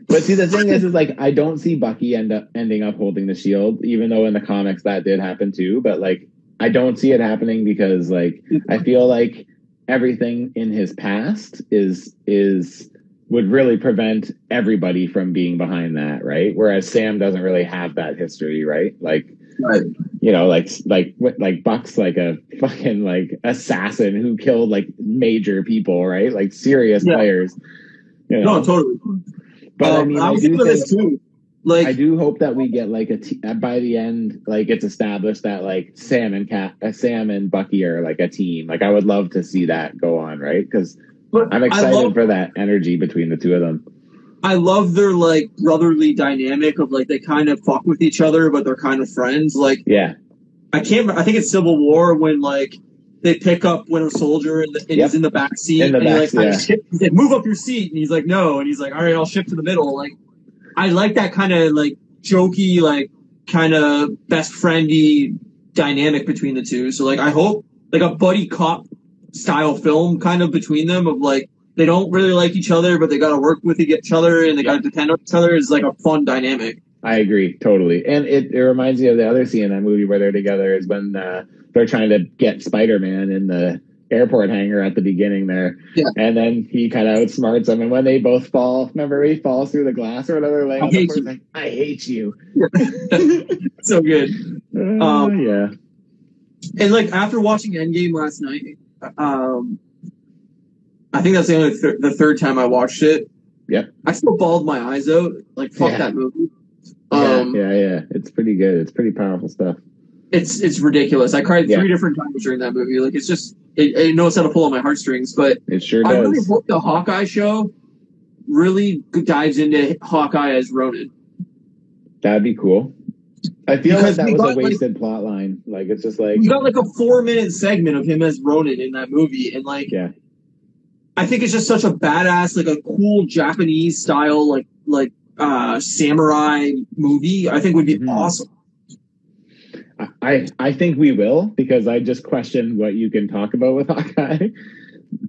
But see, the thing is, is like I don't see Bucky end up ending up holding the shield, even though in the comics that did happen too. But like, I don't see it happening because like I feel like everything in his past is is would really prevent everybody from being behind that, right? Whereas Sam doesn't really have that history, right? Like, right. you know, like like like Buck's like a fucking like assassin who killed like major people, right? Like serious yeah. players. You know? No, totally. But um, I mean, I, I, do think, too. Like, I do hope that we get like a t by the end, like it's established that like Sam and Cat, uh, Sam and Bucky are like a team. Like I would love to see that go on, right? Because I'm excited love, for that energy between the two of them. I love their like brotherly dynamic of like they kind of fuck with each other, but they're kind of friends. Like yeah, I can't. I think it's Civil War when like they pick up Winter Soldier and, the, and yep. he's in the back seat. In the and back, he's like, yeah. shift, he's like, move up your seat. And he's like, no. And he's like, all right, I'll shift to the middle. Like, I like that kind of like jokey, like kind of best friendy dynamic between the two. So like, I hope like a buddy cop style film kind of between them of like, they don't really like each other, but they got to work with each other and they got to depend on each other is like a fun dynamic. I agree. Totally. And it, it reminds me of the other scene in that movie where they're together is when, uh, they're trying to get Spider-Man in the airport hangar at the beginning there. Yeah. And then he kind of outsmarts them. And when they both fall, remember he falls through the glass or whatever. Like, I hate you. Like, I hate you. So good. Uh, um, yeah. And like after watching Endgame last night, um, I think that's the only th the third time I watched it. Yep. I still bawled my eyes out. Like fuck yeah. that movie. Um, yeah, yeah, yeah. It's pretty good. It's pretty powerful stuff. It's it's ridiculous. I cried three yeah. different times during that movie. Like it's just, it, it knows how to pull on my heartstrings. But it sure does. I really hope the Hawkeye show really dives into Hawkeye as Ronin. That'd be cool. I feel because like that was got, a wasted like, plot line. Like it's just like you got like a four minute segment of him as Ronin in that movie, and like yeah, I think it's just such a badass, like a cool Japanese style, like like uh, samurai movie. I think would be mm-hmm. awesome. I, I think we will because I just questioned what you can talk about with Hawkeye.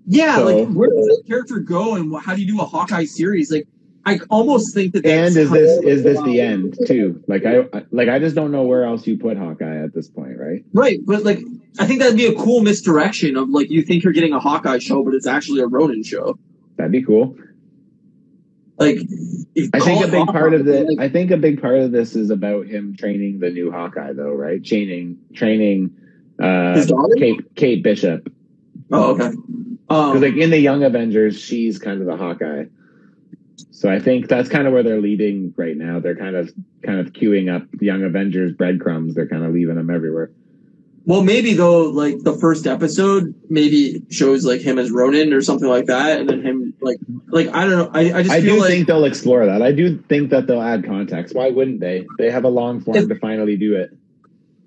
Yeah, so, like where does the character go and how do you do a Hawkeye series? Like I almost think that. That's and is this of, is this um, the end too? Like I like I just don't know where else you put Hawkeye at this point, right? Right, but like I think that'd be a cool misdirection of like you think you're getting a Hawkeye show, but it's actually a Ronin show. That'd be cool. Like I think a big Hawkeye, part of the like, I think a big part of this is about him training the new Hawkeye though, right? Training training uh Kate Kate Bishop. Oh, okay. Um, like in the Young Avengers, she's kind of the Hawkeye. So I think that's kind of where they're leading right now. They're kind of kind of queuing up Young Avengers breadcrumbs. They're kind of leaving them everywhere. Well, maybe though, like the first episode maybe shows like him as Ronin or something like that, and then him like like I don't know. I, I just I feel do like, think they'll explore that. I do think that they'll add context. Why wouldn't they? They have a long form if, to finally do it.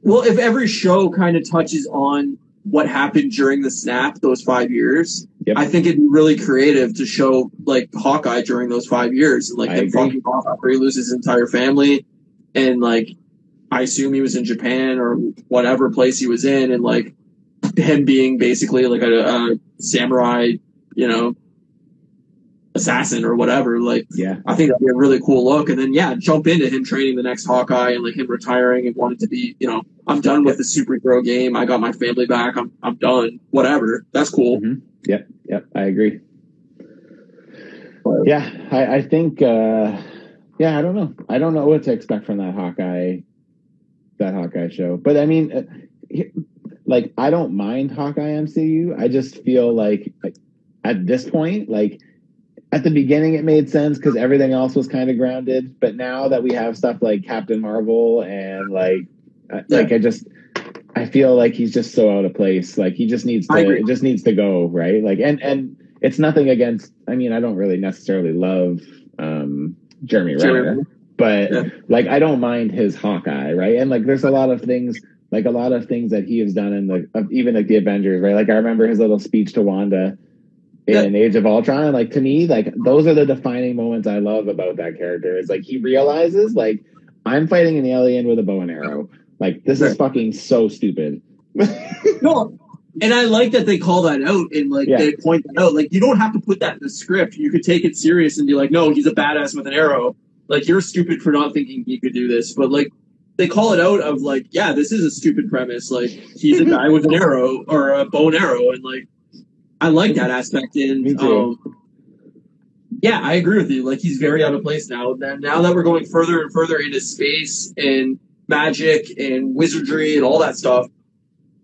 Well, if every show kind of touches on what happened during the snap, those five years, yep. I think it'd be really creative to show like Hawkeye during those five years, and like him fucking off after he loses his entire family, and like. I assume he was in Japan or whatever place he was in, and like him being basically like a, a samurai, you know, assassin or whatever. Like, yeah, I think that'd be a really cool look. And then, yeah, jump into him training the next Hawkeye and like him retiring and wanting to be, you know, I'm done with the superhero game. I got my family back. I'm I'm done. Whatever. That's cool. Mm-hmm. Yep. Yep. I agree. But, yeah, I, I think. Uh, yeah, I don't know. I don't know what to expect from that Hawkeye. That Hawkeye show, but I mean, like, I don't mind Hawkeye M C U. I just feel like, like at this point, like, at the beginning, it made sense because everything else was kind of grounded. But now that we have stuff like Captain Marvel and like, yeah. like I just, I feel like he's just so out of place. Like he just needs to, it just needs to go, right? Like, and and it's nothing against. I mean, I don't really necessarily love um, Jeremy Renner, but yeah. like I don't mind his Hawkeye, right? And like, there's a lot of things. Like a lot of things that he has done in the even like the Avengers, right? Like I remember his little speech to Wanda in yeah. Age of Ultron. Like to me, like those are the defining moments I love about that character. Is like he realizes, like I'm fighting an alien with a bow and arrow. Like this right. is fucking so stupid. No, and I like that they call that out and like yeah. they point that out. Like you don't have to put that in the script. You could take it serious and be like, no, he's a badass with an arrow. Like you're stupid for not thinking he could do this, but like. They call it out of like, yeah, this is a stupid premise. Like he's a guy with an arrow or a bow and arrow, and like I like that aspect. And um, yeah, I agree with you. Like he's very out of place now. Then now that we're going further and further into space and magic and wizardry and all that stuff,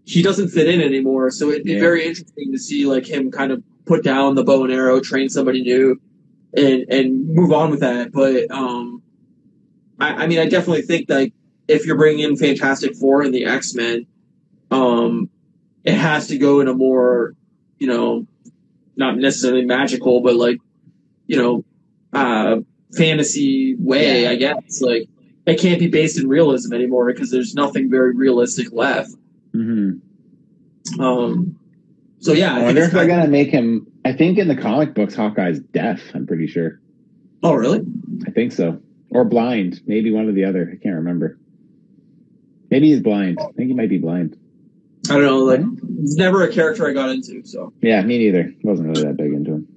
he doesn't fit in anymore. So it'd be yeah. very interesting to see like him kind of put down the bow and arrow, train somebody new, and and move on with that. But um, I, I mean, I definitely think like. If you're bringing in Fantastic Four and the X-Men, um, it has to go in a more, you know, not necessarily magical, but like, you know, uh, fantasy way, yeah. I guess. Like, it can't be based in realism anymore because there's nothing very realistic left. Mm-hmm. Um, so yeah, I wonder if they're gonna make him. I think in the comic books, Hawkeye's deaf. I'm pretty sure. Oh, really? I think so, or blind. Maybe one or the other. I can't remember. Maybe he's blind. I think he might be blind. I don't know. Like, it's never a character I got into. So yeah, me neither. I wasn't really that big into him.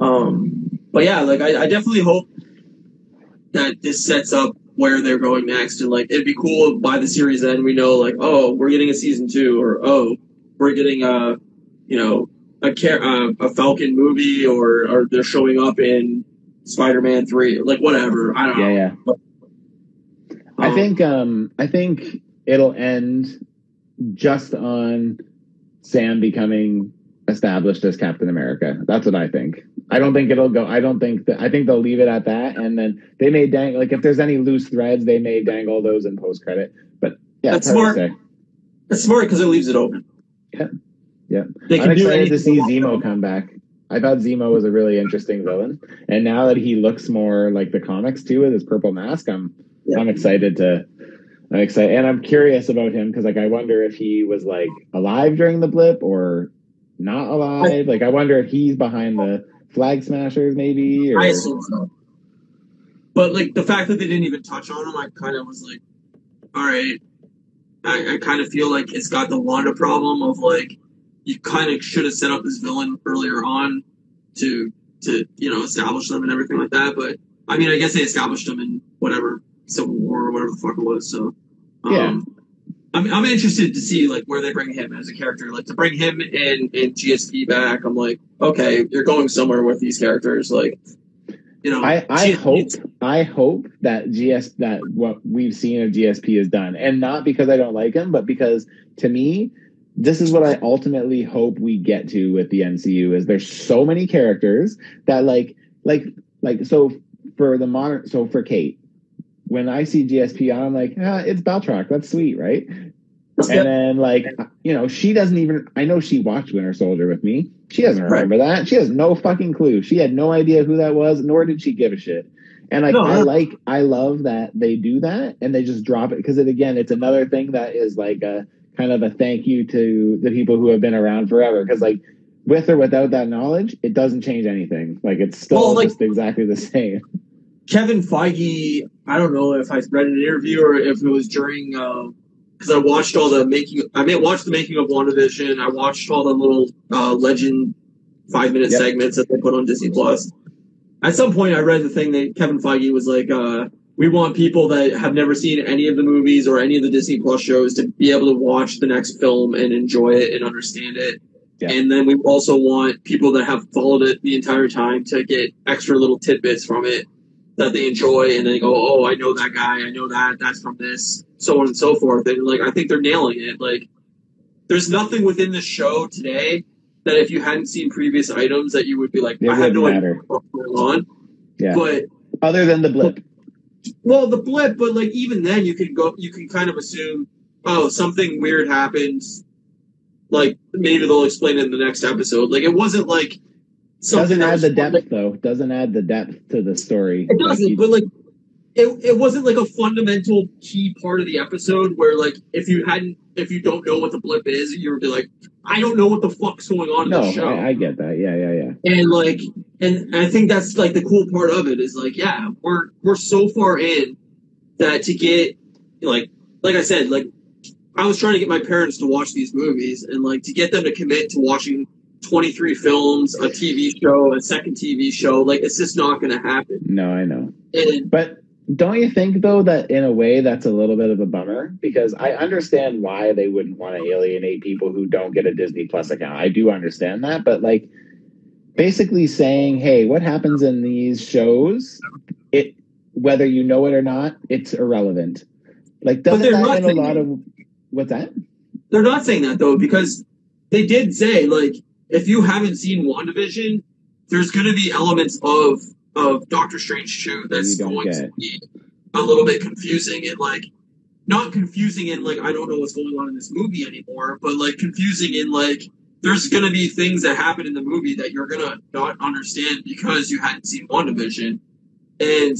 Um, but yeah, like I, I definitely hope that this sets up where they're going next, and like it'd be cool if by the series end we know like, oh, we're getting a season two, or oh, we're getting a, you know, a car- uh, a Falcon movie, or or they're showing up in Spider-Man three, like whatever. I don't yeah, know. Yeah, yeah. Um, I think. Um, I think. It'll end just on Sam becoming established as Captain America. That's what I think. I don't think it'll go. I don't think that. I think they'll leave it at that. And then they may dangle, like if there's any loose threads, they may dangle those in post credit. But yeah, that's smart. Say. That's smart because it leaves it open. Yeah, yeah. They I'm can excited do to see Zemo come back. I thought Zemo was a really interesting villain, and now that he looks more like the comics too with his purple mask, I'm yeah. I'm excited to. I'm excited, and I'm curious about him because, like, I wonder if he was like alive during the blip or not alive. Like, I wonder if he's behind the Flag Smashers, maybe. Or... I assume so. But like the fact that they didn't even touch on him, I kind of was like, all right. I, I kind of feel like it's got the Wanda problem of like you kind of should have set up this villain earlier on to to you know establish them and everything like that. But I mean, I guess they established them in whatever. Civil War or whatever the fuck it was. So, um, yeah, I'm I'm interested to see like where they bring him as a character. Like to bring him and and G S P back. I'm like, okay, you're going somewhere with these characters. Like, you know, I, I hope I hope that G S that what we've seen of G S P is done, and not because I don't like him, but because to me, this is what I ultimately hope we get to with the M C U. Is there's so many characters that like like like so for the modern so for Kate. When I see G S P on, I'm like, ah, it's Baltrock. That's sweet, right? Yep. And then, like, you know, she doesn't even... I know she watched Winter Soldier with me. She doesn't remember right. that. She has no fucking clue. She had no idea who that was, nor did she give a shit. And like, no, I, I like... I love that they do that, and they just drop it. Because, it, again, it's another thing that is, like, a kind of a thank you to the people who have been around forever. Because, like, with or without that knowledge, it doesn't change anything. Like, it's still well, like, just exactly the same. Kevin Feige... I don't know if I read an interview or if it was during, because um, I watched all the making, I mean, watched the making of WandaVision. I watched all the little uh, legend five minute yep. segments that they put on Disney Plus. At some point, I read the thing that Kevin Feige was like, uh, we want people that have never seen any of the movies or any of the Disney Plus shows to be able to watch the next film and enjoy it and understand it. Yep. And then we also want people that have followed it the entire time to get extra little tidbits from it. That they enjoy, and they go, oh, I know that guy, I know that, that's from this, so on and so forth. And like, I think they're nailing it. Like, there's nothing within the show today that if you hadn't seen previous items that you would be like, it I had no matter. idea what's going on. Yeah. But other than the blip. Well, the blip, but like even then you can go you can kind of assume, oh, something weird happens. Like maybe they'll explain it in the next episode. Like it wasn't like something. Doesn't add the depth like, though. Doesn't add the depth to the story. It doesn't, like, but like It, it wasn't like a fundamental key part of the episode where like if you hadn't if you don't know what the blip is, you would be like, I don't know what the fuck's going on in no, the show. I, I get that. Yeah, yeah, yeah. And like and I think that's like the cool part of it is like, yeah, we're we're so far in that to get like like I said, like I was trying to get my parents to watch these movies and like to get them to commit to watching twenty-three films, a T V show, a second T V show, like it's just not gonna happen. No, I know. And but don't you think, though, that in a way that's a little bit of a bummer? Because I understand why they wouldn't want to alienate people who don't get a Disney Plus account. I do understand that. But, like, basically saying, hey, what happens in these shows, it whether you know it or not, it's irrelevant. Like, doesn't that in a lot of... What's that? They're not saying that, though, because they did say, like, if you haven't seen WandaVision, there's going to be elements of... of Doctor Strange two that's going to be a little bit confusing and like not confusing in like I don't know what's going on in this movie anymore, but like confusing in like there's gonna be things that happen in the movie that you're gonna not understand because you hadn't seen WandaVision. And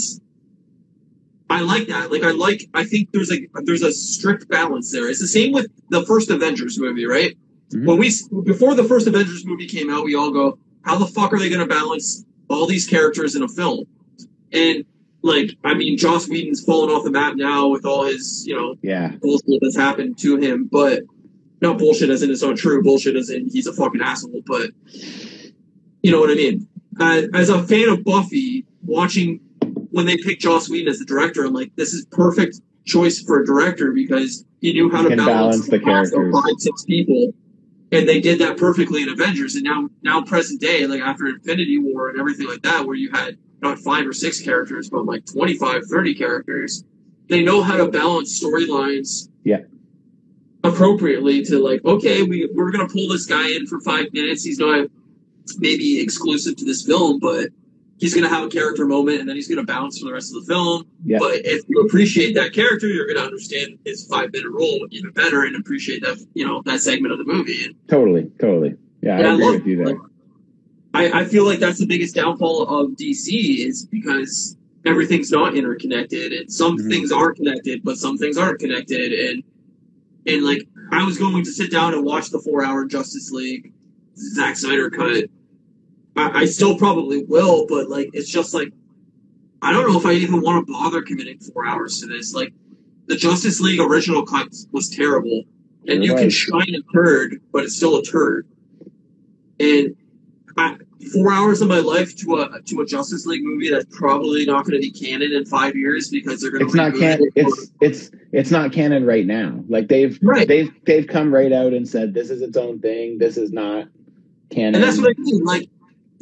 I like that. Like I like I think there's like there's a strict balance there. It's the same with the first Avengers movie, right? Mm-hmm. When we before the first Avengers movie came out, we all go, how the fuck are they gonna balance all these characters in a film? And like, I mean, Joss Whedon's fallen off the map now with all his, you know, yeah. bullshit that's happened to him, but not bullshit as in it's not true, bullshit as in he's a fucking asshole, but you know what I mean? Uh, as a fan of Buffy, watching when they picked Joss Whedon as the director, I'm like, this is perfect choice for a director because he knew how to balance, balance the characters of five, six people. And they did that perfectly in Avengers, and now, now present day, like after Infinity War and everything like that, where you had not five or six characters, but like twenty-five, thirty characters, they know how to balance storylines yeah. appropriately to like, okay, we, we're going to pull this guy in for five minutes. He's not maybe exclusive to this film, but he's going to have a character moment, and then he's going to bounce for the rest of the film. Yeah. But if you appreciate that character, you're going to understand his five-minute role even better and appreciate that, you know, that segment of the movie. And, totally, totally. Yeah, I agree I love, with you there. Like, I, I feel like that's the biggest downfall of D C is because everything's not interconnected, and some mm-hmm. things are connected, but some things aren't connected. And and like I was going to sit down and watch the four-hour Justice League Zack Snyder cut. I still probably will, but like it's just like I don't know if I even want to bother committing four hours to this. Like the Justice League original cut was terrible, and You're you right. can shine a turd, but it's still a turd. And I, four hours of my life to a to a Justice League movie that's probably not going to be canon in five years because they're going to. It's not canon. It. It's it's it's not canon right now. Like they've right. they've they've come right out and said this is its own thing. This is not canon, and that's what I mean. Like.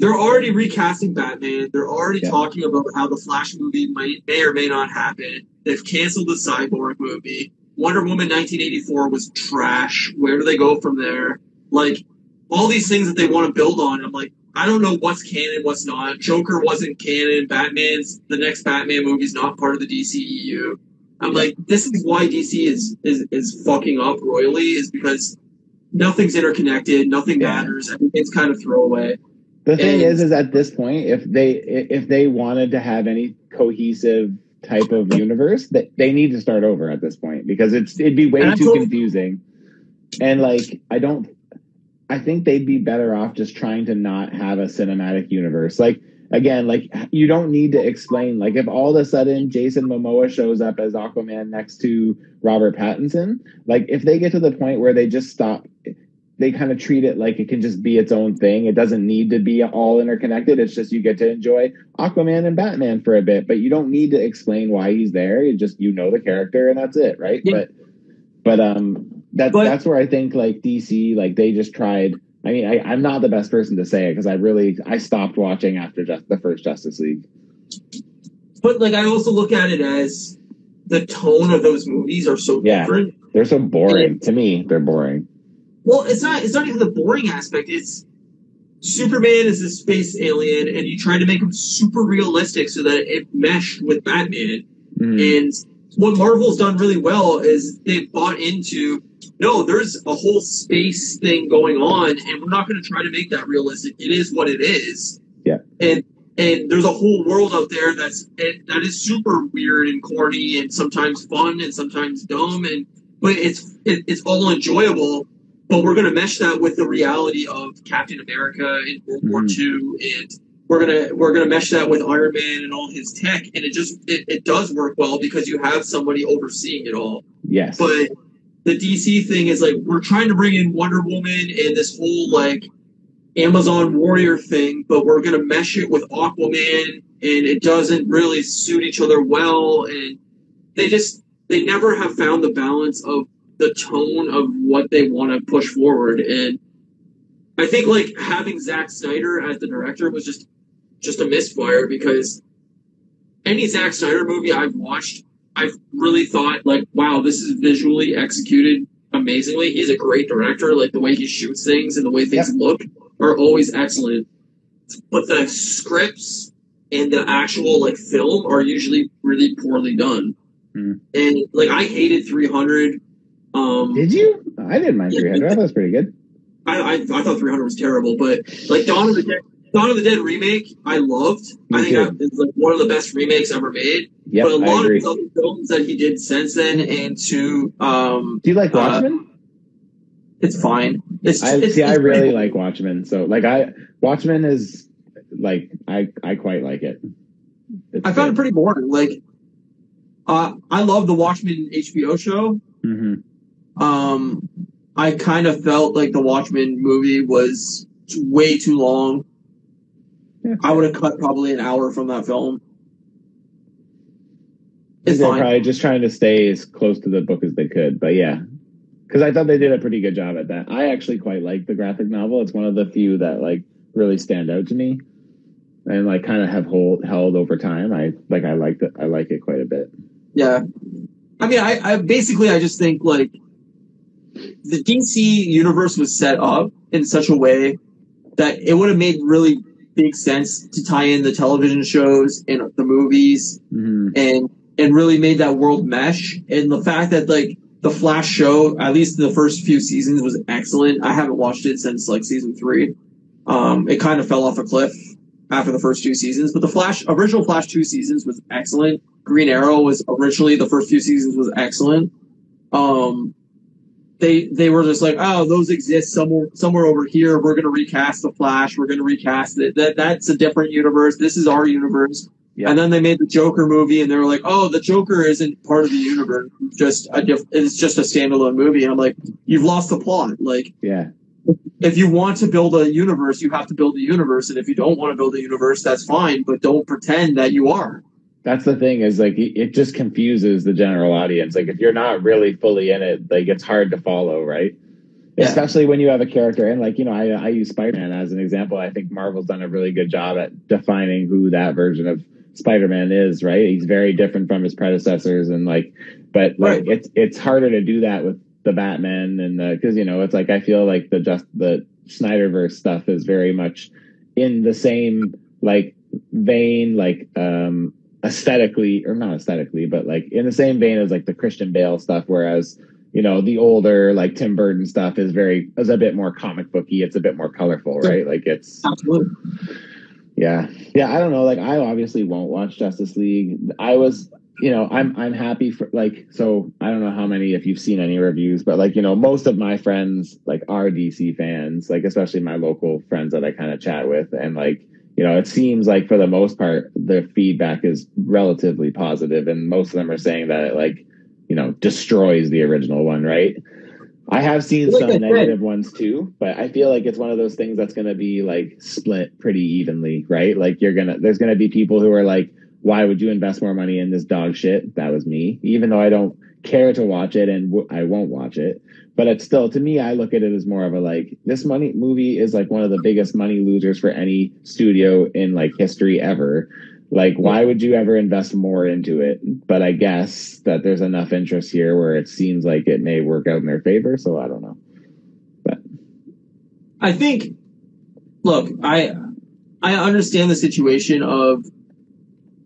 They're already recasting Batman. They're already yeah. talking about how the Flash movie might, may or may not happen. They've canceled the Cyborg movie. Wonder Woman nineteen eighty-four was trash. Where do they go from there? Like, all these things that they want to build on, I'm like, I don't know what's canon, what's not. Joker wasn't canon. Batman's, the next Batman movie's not part of the D C E U. I'm yeah. like, this is why D C is, is, is fucking up royally, is because nothing's interconnected, nothing yeah. matters, everything's kind of throwaway. The thing is, is at this point, if they if they wanted to have any cohesive type of universe, that they need to start over at this point because it's it'd be way and too confusing. And like, I don't, I think they'd be better off just trying to not have a cinematic universe. Like again, like you don't need to explain. Like if all of a sudden Jason Momoa shows up as Aquaman next to Robert Pattinson, like if they get to the point where they just stop. They kind of treat it like it can just be its own thing. It doesn't need to be all interconnected. It's just you get to enjoy Aquaman and Batman for a bit, but you don't need to explain why he's there. You just you know the character and that's it, right? Yeah. But but um that but, that's where I think like D C, like they just tried. I mean, I, I'm not the best person to say it because I really I stopped watching after just the first Justice League. But like I also look at it as the tone of those movies are so yeah, different. They're so boring. And, to me, they're boring. Well, it's not. It's not even the boring aspect. It's Superman is a space alien, and you try to make him super realistic so that it meshed with Batman. Mm. And what Marvel's done really well is they've bought into, no, there's a whole space thing going on, and we're not going to try to make that realistic. It is what it is. Yeah. And and there's a whole world out there that's and that is super weird and corny, and sometimes fun, and sometimes dumb, and but it's it, it's all enjoyable. But we're going to mesh that with the reality of Captain America in World mm. War Two, and we're gonna we're gonna mesh that with Iron Man and all his tech, and it just it, it does work well because you have somebody overseeing it all. Yes. But the D C thing is like we're trying to bring in Wonder Woman and this whole like Amazon warrior thing, but we're gonna mesh it with Aquaman, and it doesn't really suit each other well, and they just they never have found the balance of the tone of what they want to push forward. And I think like having Zack Snyder as the director was just just a misfire, because any Zack Snyder movie I've watched, I've really thought like, wow, this is visually executed amazingly. He's a great director. Like the way he shoots things and the way things yep. look are always excellent. But the scripts and the actual like film are usually really poorly done. Mm. And like I hated three hundred. Um, Did you? I didn't mind three hundred. I thought it was pretty good. I, I, I thought three hundred was terrible, but like Dawn of the Dead, Dawn of the Dead remake, I loved. Me I think I, it's like one of the best remakes ever made. Yep, but a lot of his other films that he did since then, and to um, do you like Watchmen? Uh, it's fine. It's, I, it's see. It's I really like Watchmen. So like I Watchmen is like I I quite like it. It's I found good. It pretty boring. Like uh, I love the Watchmen H B O show. Mm-hmm. Um, I kind of felt like the Watchmen movie was way too long. Yeah. I would have cut probably an hour from that film. It's fine. Probably just trying to stay as close to the book as they could, but yeah. Because I thought they did a pretty good job at that. I actually quite like the graphic novel. It's one of the few that like really stand out to me, and like kind of have hold held over time. I like I liked it. I like it quite a bit. Yeah, I mean, I, I basically I just think like. The D C universe was set up in such a way that it would have made really big sense to tie in the television shows and the movies mm-hmm. and and really made that world mesh. And the fact that like the Flash show, at least the first few seasons, was excellent. I haven't watched it since like season three. Um, it kind of fell off a cliff after the first two seasons, but the Flash original Flash two seasons was excellent. Green Arrow was originally the first few seasons was excellent. Um, They they were just like, oh, those exist somewhere somewhere over here. We're gonna recast the Flash. We're gonna recast it. That that's a different universe. This is our universe. Yeah. And then they made the Joker movie, and they were like, oh, the Joker isn't part of the universe. It's just a diff- It's just a standalone movie. And I'm like, you've lost the plot. Like, yeah. If you want to build a universe, you have to build a universe. And if you don't want to build a universe, that's fine. But don't pretend that you are. That's the thing is like it just confuses the general audience. Like if you're not really fully in it, like it's hard to follow, right? Yeah. Especially when you have a character, and like you know, I I use Spider-Man as an example. I think Marvel's done a really good job at defining who that version of Spider-Man is, right? He's very different from his predecessors, and like, but like right. it's it's harder to do that with the Batman, and because you know, it's like I feel like the just the Snyderverse stuff is very much in the same like vein, like. um aesthetically or not aesthetically but like in the same vein as like the Christian Bale stuff, whereas you know the older like Tim Burton stuff is very is a bit more comic booky, it's a bit more colorful, right? Like it's absolutely yeah yeah I don't know, like I obviously won't watch Justice League. I was you know I'm I'm happy for like so I don't know how many if you've seen any reviews, but like you know most of my friends like are D C fans, like especially my local friends that I kind of chat with, and like you know, it seems like for the most part, their feedback is relatively positive, and most of them are saying that it like, you know, destroys the original one, right? I have seen some negative ones too, but I feel like it's one of those things that's going to be like split pretty evenly, right? Like you're going to, there's going to be people who are like, why would you invest more money in this dog shit? That was me, even though I don't care to watch it and w- I won't watch it. But it's still, to me, I look at it as more of a, like, this money movie is, like, one of the biggest money losers for any studio in, like, history ever. Like, why would you ever invest more into it? But I guess that there's enough interest here where it seems like it may work out in their favor, so I don't know. But I think, look, I I understand the situation of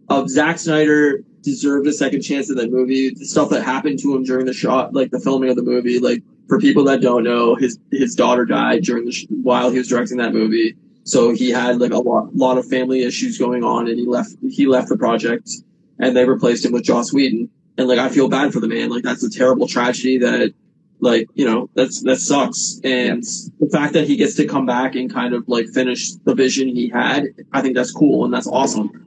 of Zack Snyder deserved a second chance in that movie. The stuff that happened to him during the shot, like the filming of the movie, like for people that don't know, his his daughter died during the sh- while he was directing that movie. So he had like a lot, lot of family issues going on, and he left he left the project, and they replaced him with Joss Whedon. And like I feel bad for the man. Like that's a terrible tragedy that, like, you know, that's that sucks. And the fact that he gets to come back and kind of like finish the vision he had, I think that's cool and that's awesome.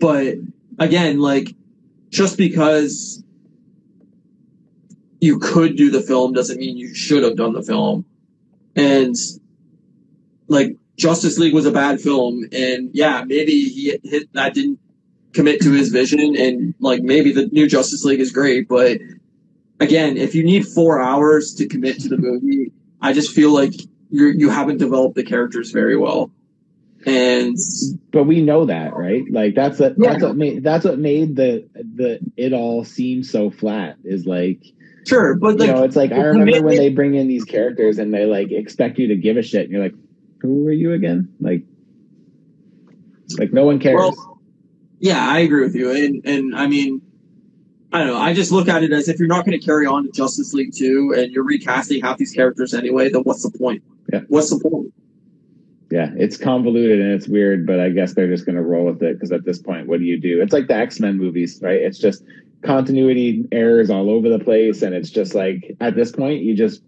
But again, like just because you could do the film doesn't mean you should have done the film. And like Justice League was a bad film, and yeah, maybe he hit that didn't commit to his vision, and like maybe the new Justice League is great, but again, if you need four hours to commit to the movie, I just feel like you you haven't developed the characters very well. And but we know that, right? Like that's what yeah. that's what made that's what made the the it all seem so flat. Is like. Sure, but like, you know, it's like I remember when they bring in these characters and they like expect you to give a shit, and you're like, who are you again? Like, like no one cares. Well, yeah, I agree with you, and and I mean, I don't know. I just look at it as if you're not going to carry on to Justice League two, and you're recasting half these characters anyway, then what's the point? Yeah. What's the point? Yeah, it's convoluted and it's weird, but I guess they're just going to roll with it because at this point, what do you do? It's like the X-Men movies, right? It's just continuity errors all over the place, and it's just like at this point, you just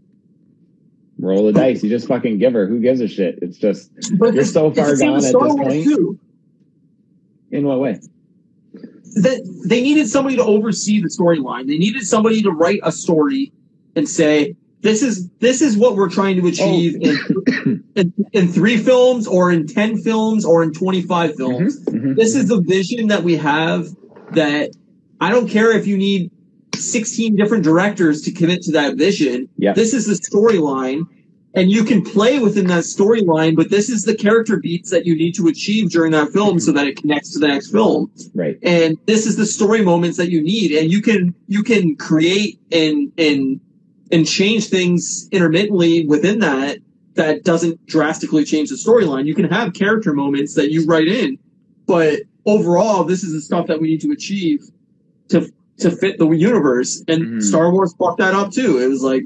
roll the dice. You just fucking give her. Who gives a shit? It's just but you're so far gone at this point. Too. In what way? That they needed somebody to oversee the storyline. They needed somebody to write a story and say, "This is this is what we're trying to achieve oh. in, in in three films, or in ten films, or in twenty-five films. Mm-hmm, mm-hmm, this mm-hmm. is the vision that we have. That I don't care if you need." sixteen different directors to commit to that vision. Yep. This is the storyline, and you can play within that storyline, but this is the character beats that you need to achieve during that film so that it connects to the next film. Right. And this is the story moments that you need, and you can you can create and and and change things intermittently within that that doesn't drastically change the storyline. You can have character moments that you write in, but overall this is the stuff that we need to achieve to to fit the universe, and mm-hmm. Star Wars fucked that up too. It was like,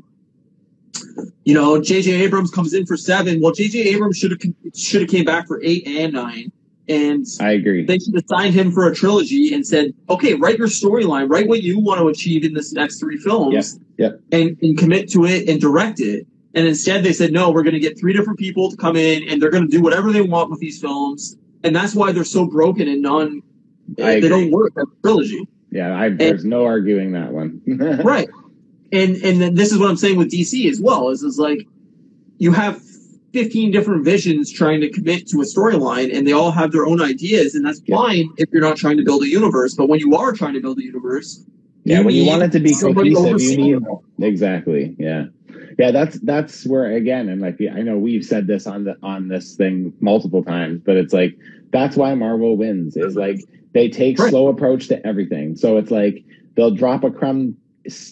you know, J J Abrams comes in for seven. Well, J J Abrams should have should have came back for eight and nine, and I agree. They should have signed him for a trilogy and said, "Okay, write your storyline, write what you want to achieve in this next three films, yeah. Yeah. and and commit to it and direct it." And instead, they said, "No, we're going to get three different people to come in, and they're going to do whatever they want with these films." And that's why they're so broken and non. I they agree. Don't work as a trilogy. Yeah, I, there's and, no arguing that one. Right. And and then this is what I'm saying with D C as well, is, is like you have fifteen different visions trying to commit to a storyline, and they all have their own ideas, and that's yeah. fine if you're not trying to build a universe. But when you are trying to build a universe, yeah, you when you want it to be cohesive, you need exactly, yeah. Yeah, that's that's where again, and like I know we've said this on the on this thing multiple times, but it's like that's why Marvel wins, is like they take right. slow approach to everything. So it's like they'll drop a crumb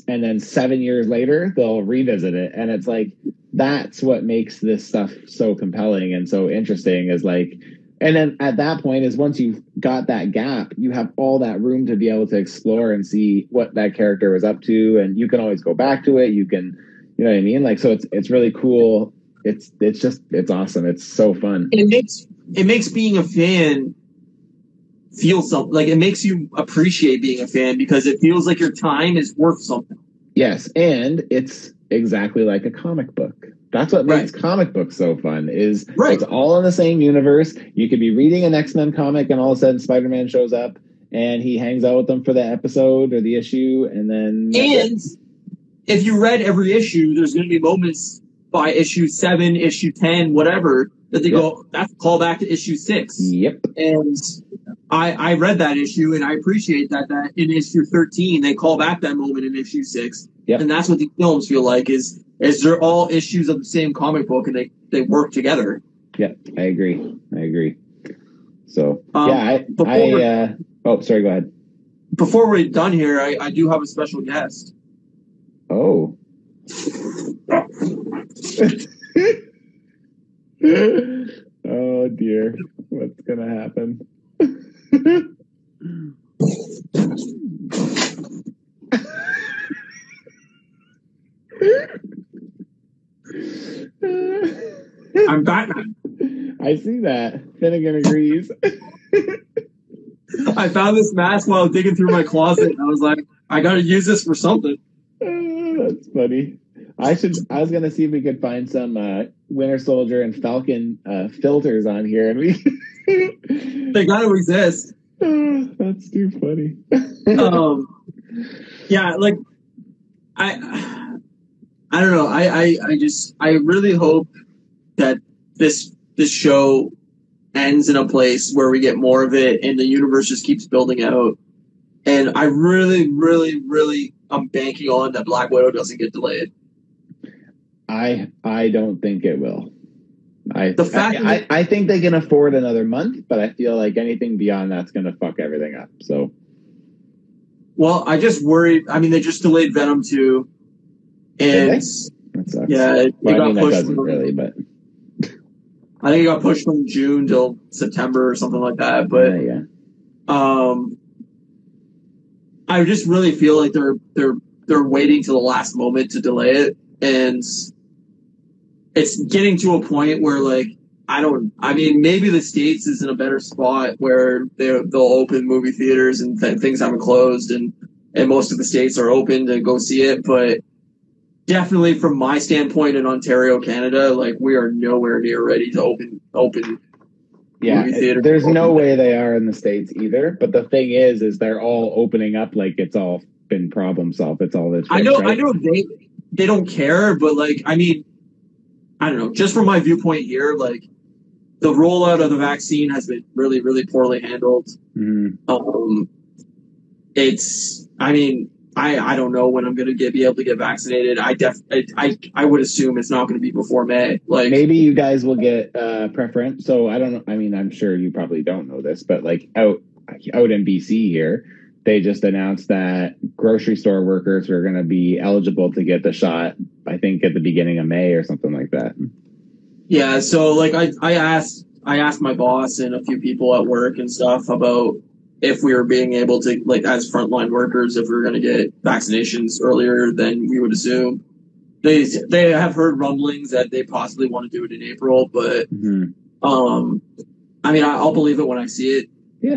and then seven years later they'll revisit it. And it's like that's what makes this stuff so compelling and so interesting, is like, and then at that point is once you've got that gap, you have all that room to be able to explore and see what that character was up to, and you can always go back to it. You can, you know what I mean? Like, so it's it's really cool. It's it's just it's awesome. It's so fun. It makes it makes being a fan feel something. Like, it makes you appreciate being a fan because it feels like your time is worth something. Yes, and it's exactly like a comic book. That's what makes right. comic books so fun, is right. it's all in the same universe. You could be reading an X-Men comic and all of a sudden Spider-Man shows up and he hangs out with them for the episode or the issue, and then and if you read every issue, there's going to be moments by issue seven, issue ten, whatever, that they yep. go, that's a callback to issue six. Yep. And I, I read that issue, and I appreciate that that in issue thirteen, they call back that moment in issue six. Yep. And that's what the films feel like, is is they're all issues of the same comic book, and they, they work together. Yeah, I agree. I agree. So, um, yeah, I, before, I uh, oh, sorry, go ahead. Before we're done here, I, I do have a special guest. Oh. Oh dear, what's gonna happen? I'm Batman. I see that. Finnegan agrees. I found this mask while digging through my closet. I was like, I gotta use this for something. Uh, that's funny. I should. I was gonna see if we could find some uh, Winter Soldier and Falcon uh, filters on here, and we they gotta exist. Uh, that's too funny. um, yeah, like I, I don't know. I, I, I just I really hope that this this show ends in a place where we get more of it, and the universe just keeps building out. And I really, really, really, I'm banking on that Black Widow doesn't get delayed. I I don't think it will. I the fact I, I, I think they can afford another month, but I feel like anything beyond that's going to fuck everything up. So, well, I just worried. I mean, they just delayed Venom two, and that sucks. Yeah, it, well, it got I mean, pushed. That doesn't from, really, but I think it got pushed from June till September or something like that. But yeah, yeah. um. I just really feel like they're they're they're waiting to the last moment to delay it, and it's getting to a point where like I don't. I mean, maybe the States is in a better spot where they they'll open movie theaters and th- things haven't closed, and and most of the states are open to go see it. But definitely from my standpoint in Ontario, Canada, like we are nowhere near ready to open open. Yeah, it, there's no way they are in the States either. But the thing is, is they're all opening up like it's all been problem solved. It's all this. I know, right? I know they they don't care, but like, I mean, I don't know. Just from my viewpoint here, like the rollout of the vaccine has been really, really poorly handled. Mm. Um, it's, I mean, I, I don't know when I'm going to get be able to get vaccinated. I def I, I, I would assume it's not going to be before May. Like maybe you guys will get uh, preference. So I don't know. I mean, I'm sure you probably don't know this, but like out out in B C here, they just announced that grocery store workers are going to be eligible to get the shot. I think at the beginning of May or something like that. Yeah. So like I I asked I asked my boss and a few people at work and stuff about if we were being able to, like, as frontline workers, if we were going to get vaccinations earlier than we would assume. They they have heard rumblings that they possibly want to do it in April, but, mm-hmm. um, I mean, I'll believe it when I see it. Yeah.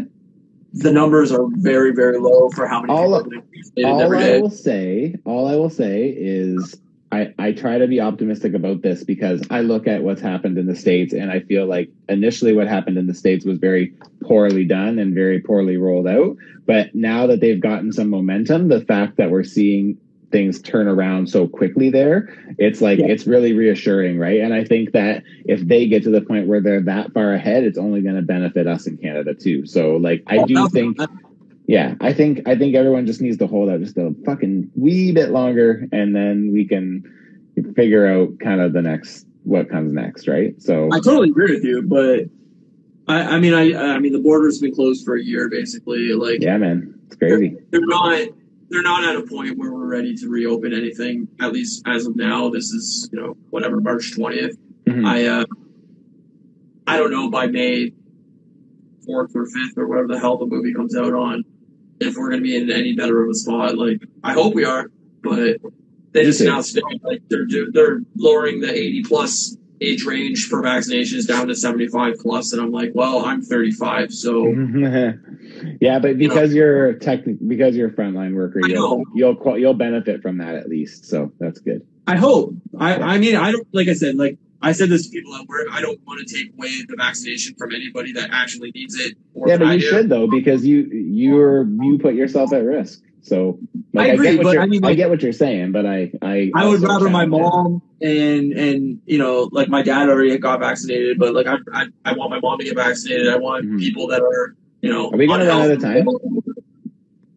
The numbers are very, very low for how many all, people are all every day. I will say, all I will say is I, I try to be optimistic about this because I look at what's happened in the States and I feel like initially what happened in the States was very poorly done and very poorly rolled out. But now that they've gotten some momentum, the fact that we're seeing things turn around so quickly there, it's like, yeah. It's really reassuring, right? And I think that if they get to the point where they're that far ahead, it's only going to benefit us in Canada too. So like, I do think... Yeah, I think I think everyone just needs to hold out just a fucking wee bit longer, and then we can figure out kind of the next what comes next, right? So I totally agree with you, but I, I mean, I I mean, the border's been closed for a year basically. Like, yeah, man, it's crazy. They're, they're not they're not at a point where we're ready to reopen anything. At least as of now, this is you know whatever March twentieth. Mm-hmm. I uh, I don't know by May fourth or fifth or whatever the hell the movie comes out on. If we're going to be in any better of a spot, like I hope we are, but they just announced today, like they're they're lowering the eighty plus age range for vaccinations down to seventy-five plus, and I'm like, well, I'm thirty-five, so yeah, but because you know, you're tech, because you're a frontline worker, you'll, you'll you'll benefit from that at least, so that's good. I hope. I yeah. I mean, I don't like I said, like I said this to people at work. I don't want to take away the vaccination from anybody that actually needs it. Or yeah, but you should though, because you you're you put yourself at risk. So like, I agree, I get what but you're, I mean, like, I get what you're saying, but I I, I would rather my mom and and you know like my dad already got vaccinated, but like I I, I want my mom to get vaccinated. I want mm-hmm. people that are you know are we going to run out of time?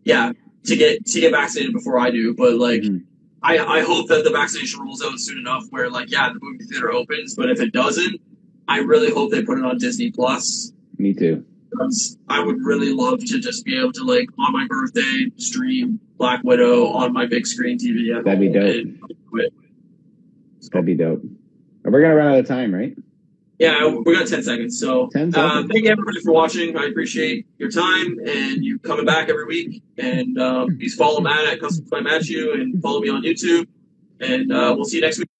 Yeah, to get to get vaccinated before I do, but like. Mm-hmm. I, I hope that the vaccination rolls out soon enough where, like, yeah, the movie theater opens, but if it doesn't, I really hope they put it on Disney Plus. Me too. I would really love to just be able to, like, on my birthday, stream Black Widow on my big screen T V. That'd be dope. That'd be dope. We're going to run out of time, right? Yeah, we got ten seconds. So ten seconds. Uh, thank you everybody for watching. I appreciate your time and you coming back every week. And uh, please follow Matt at Customs by Matthew and follow me on YouTube. And uh, we'll see you next week.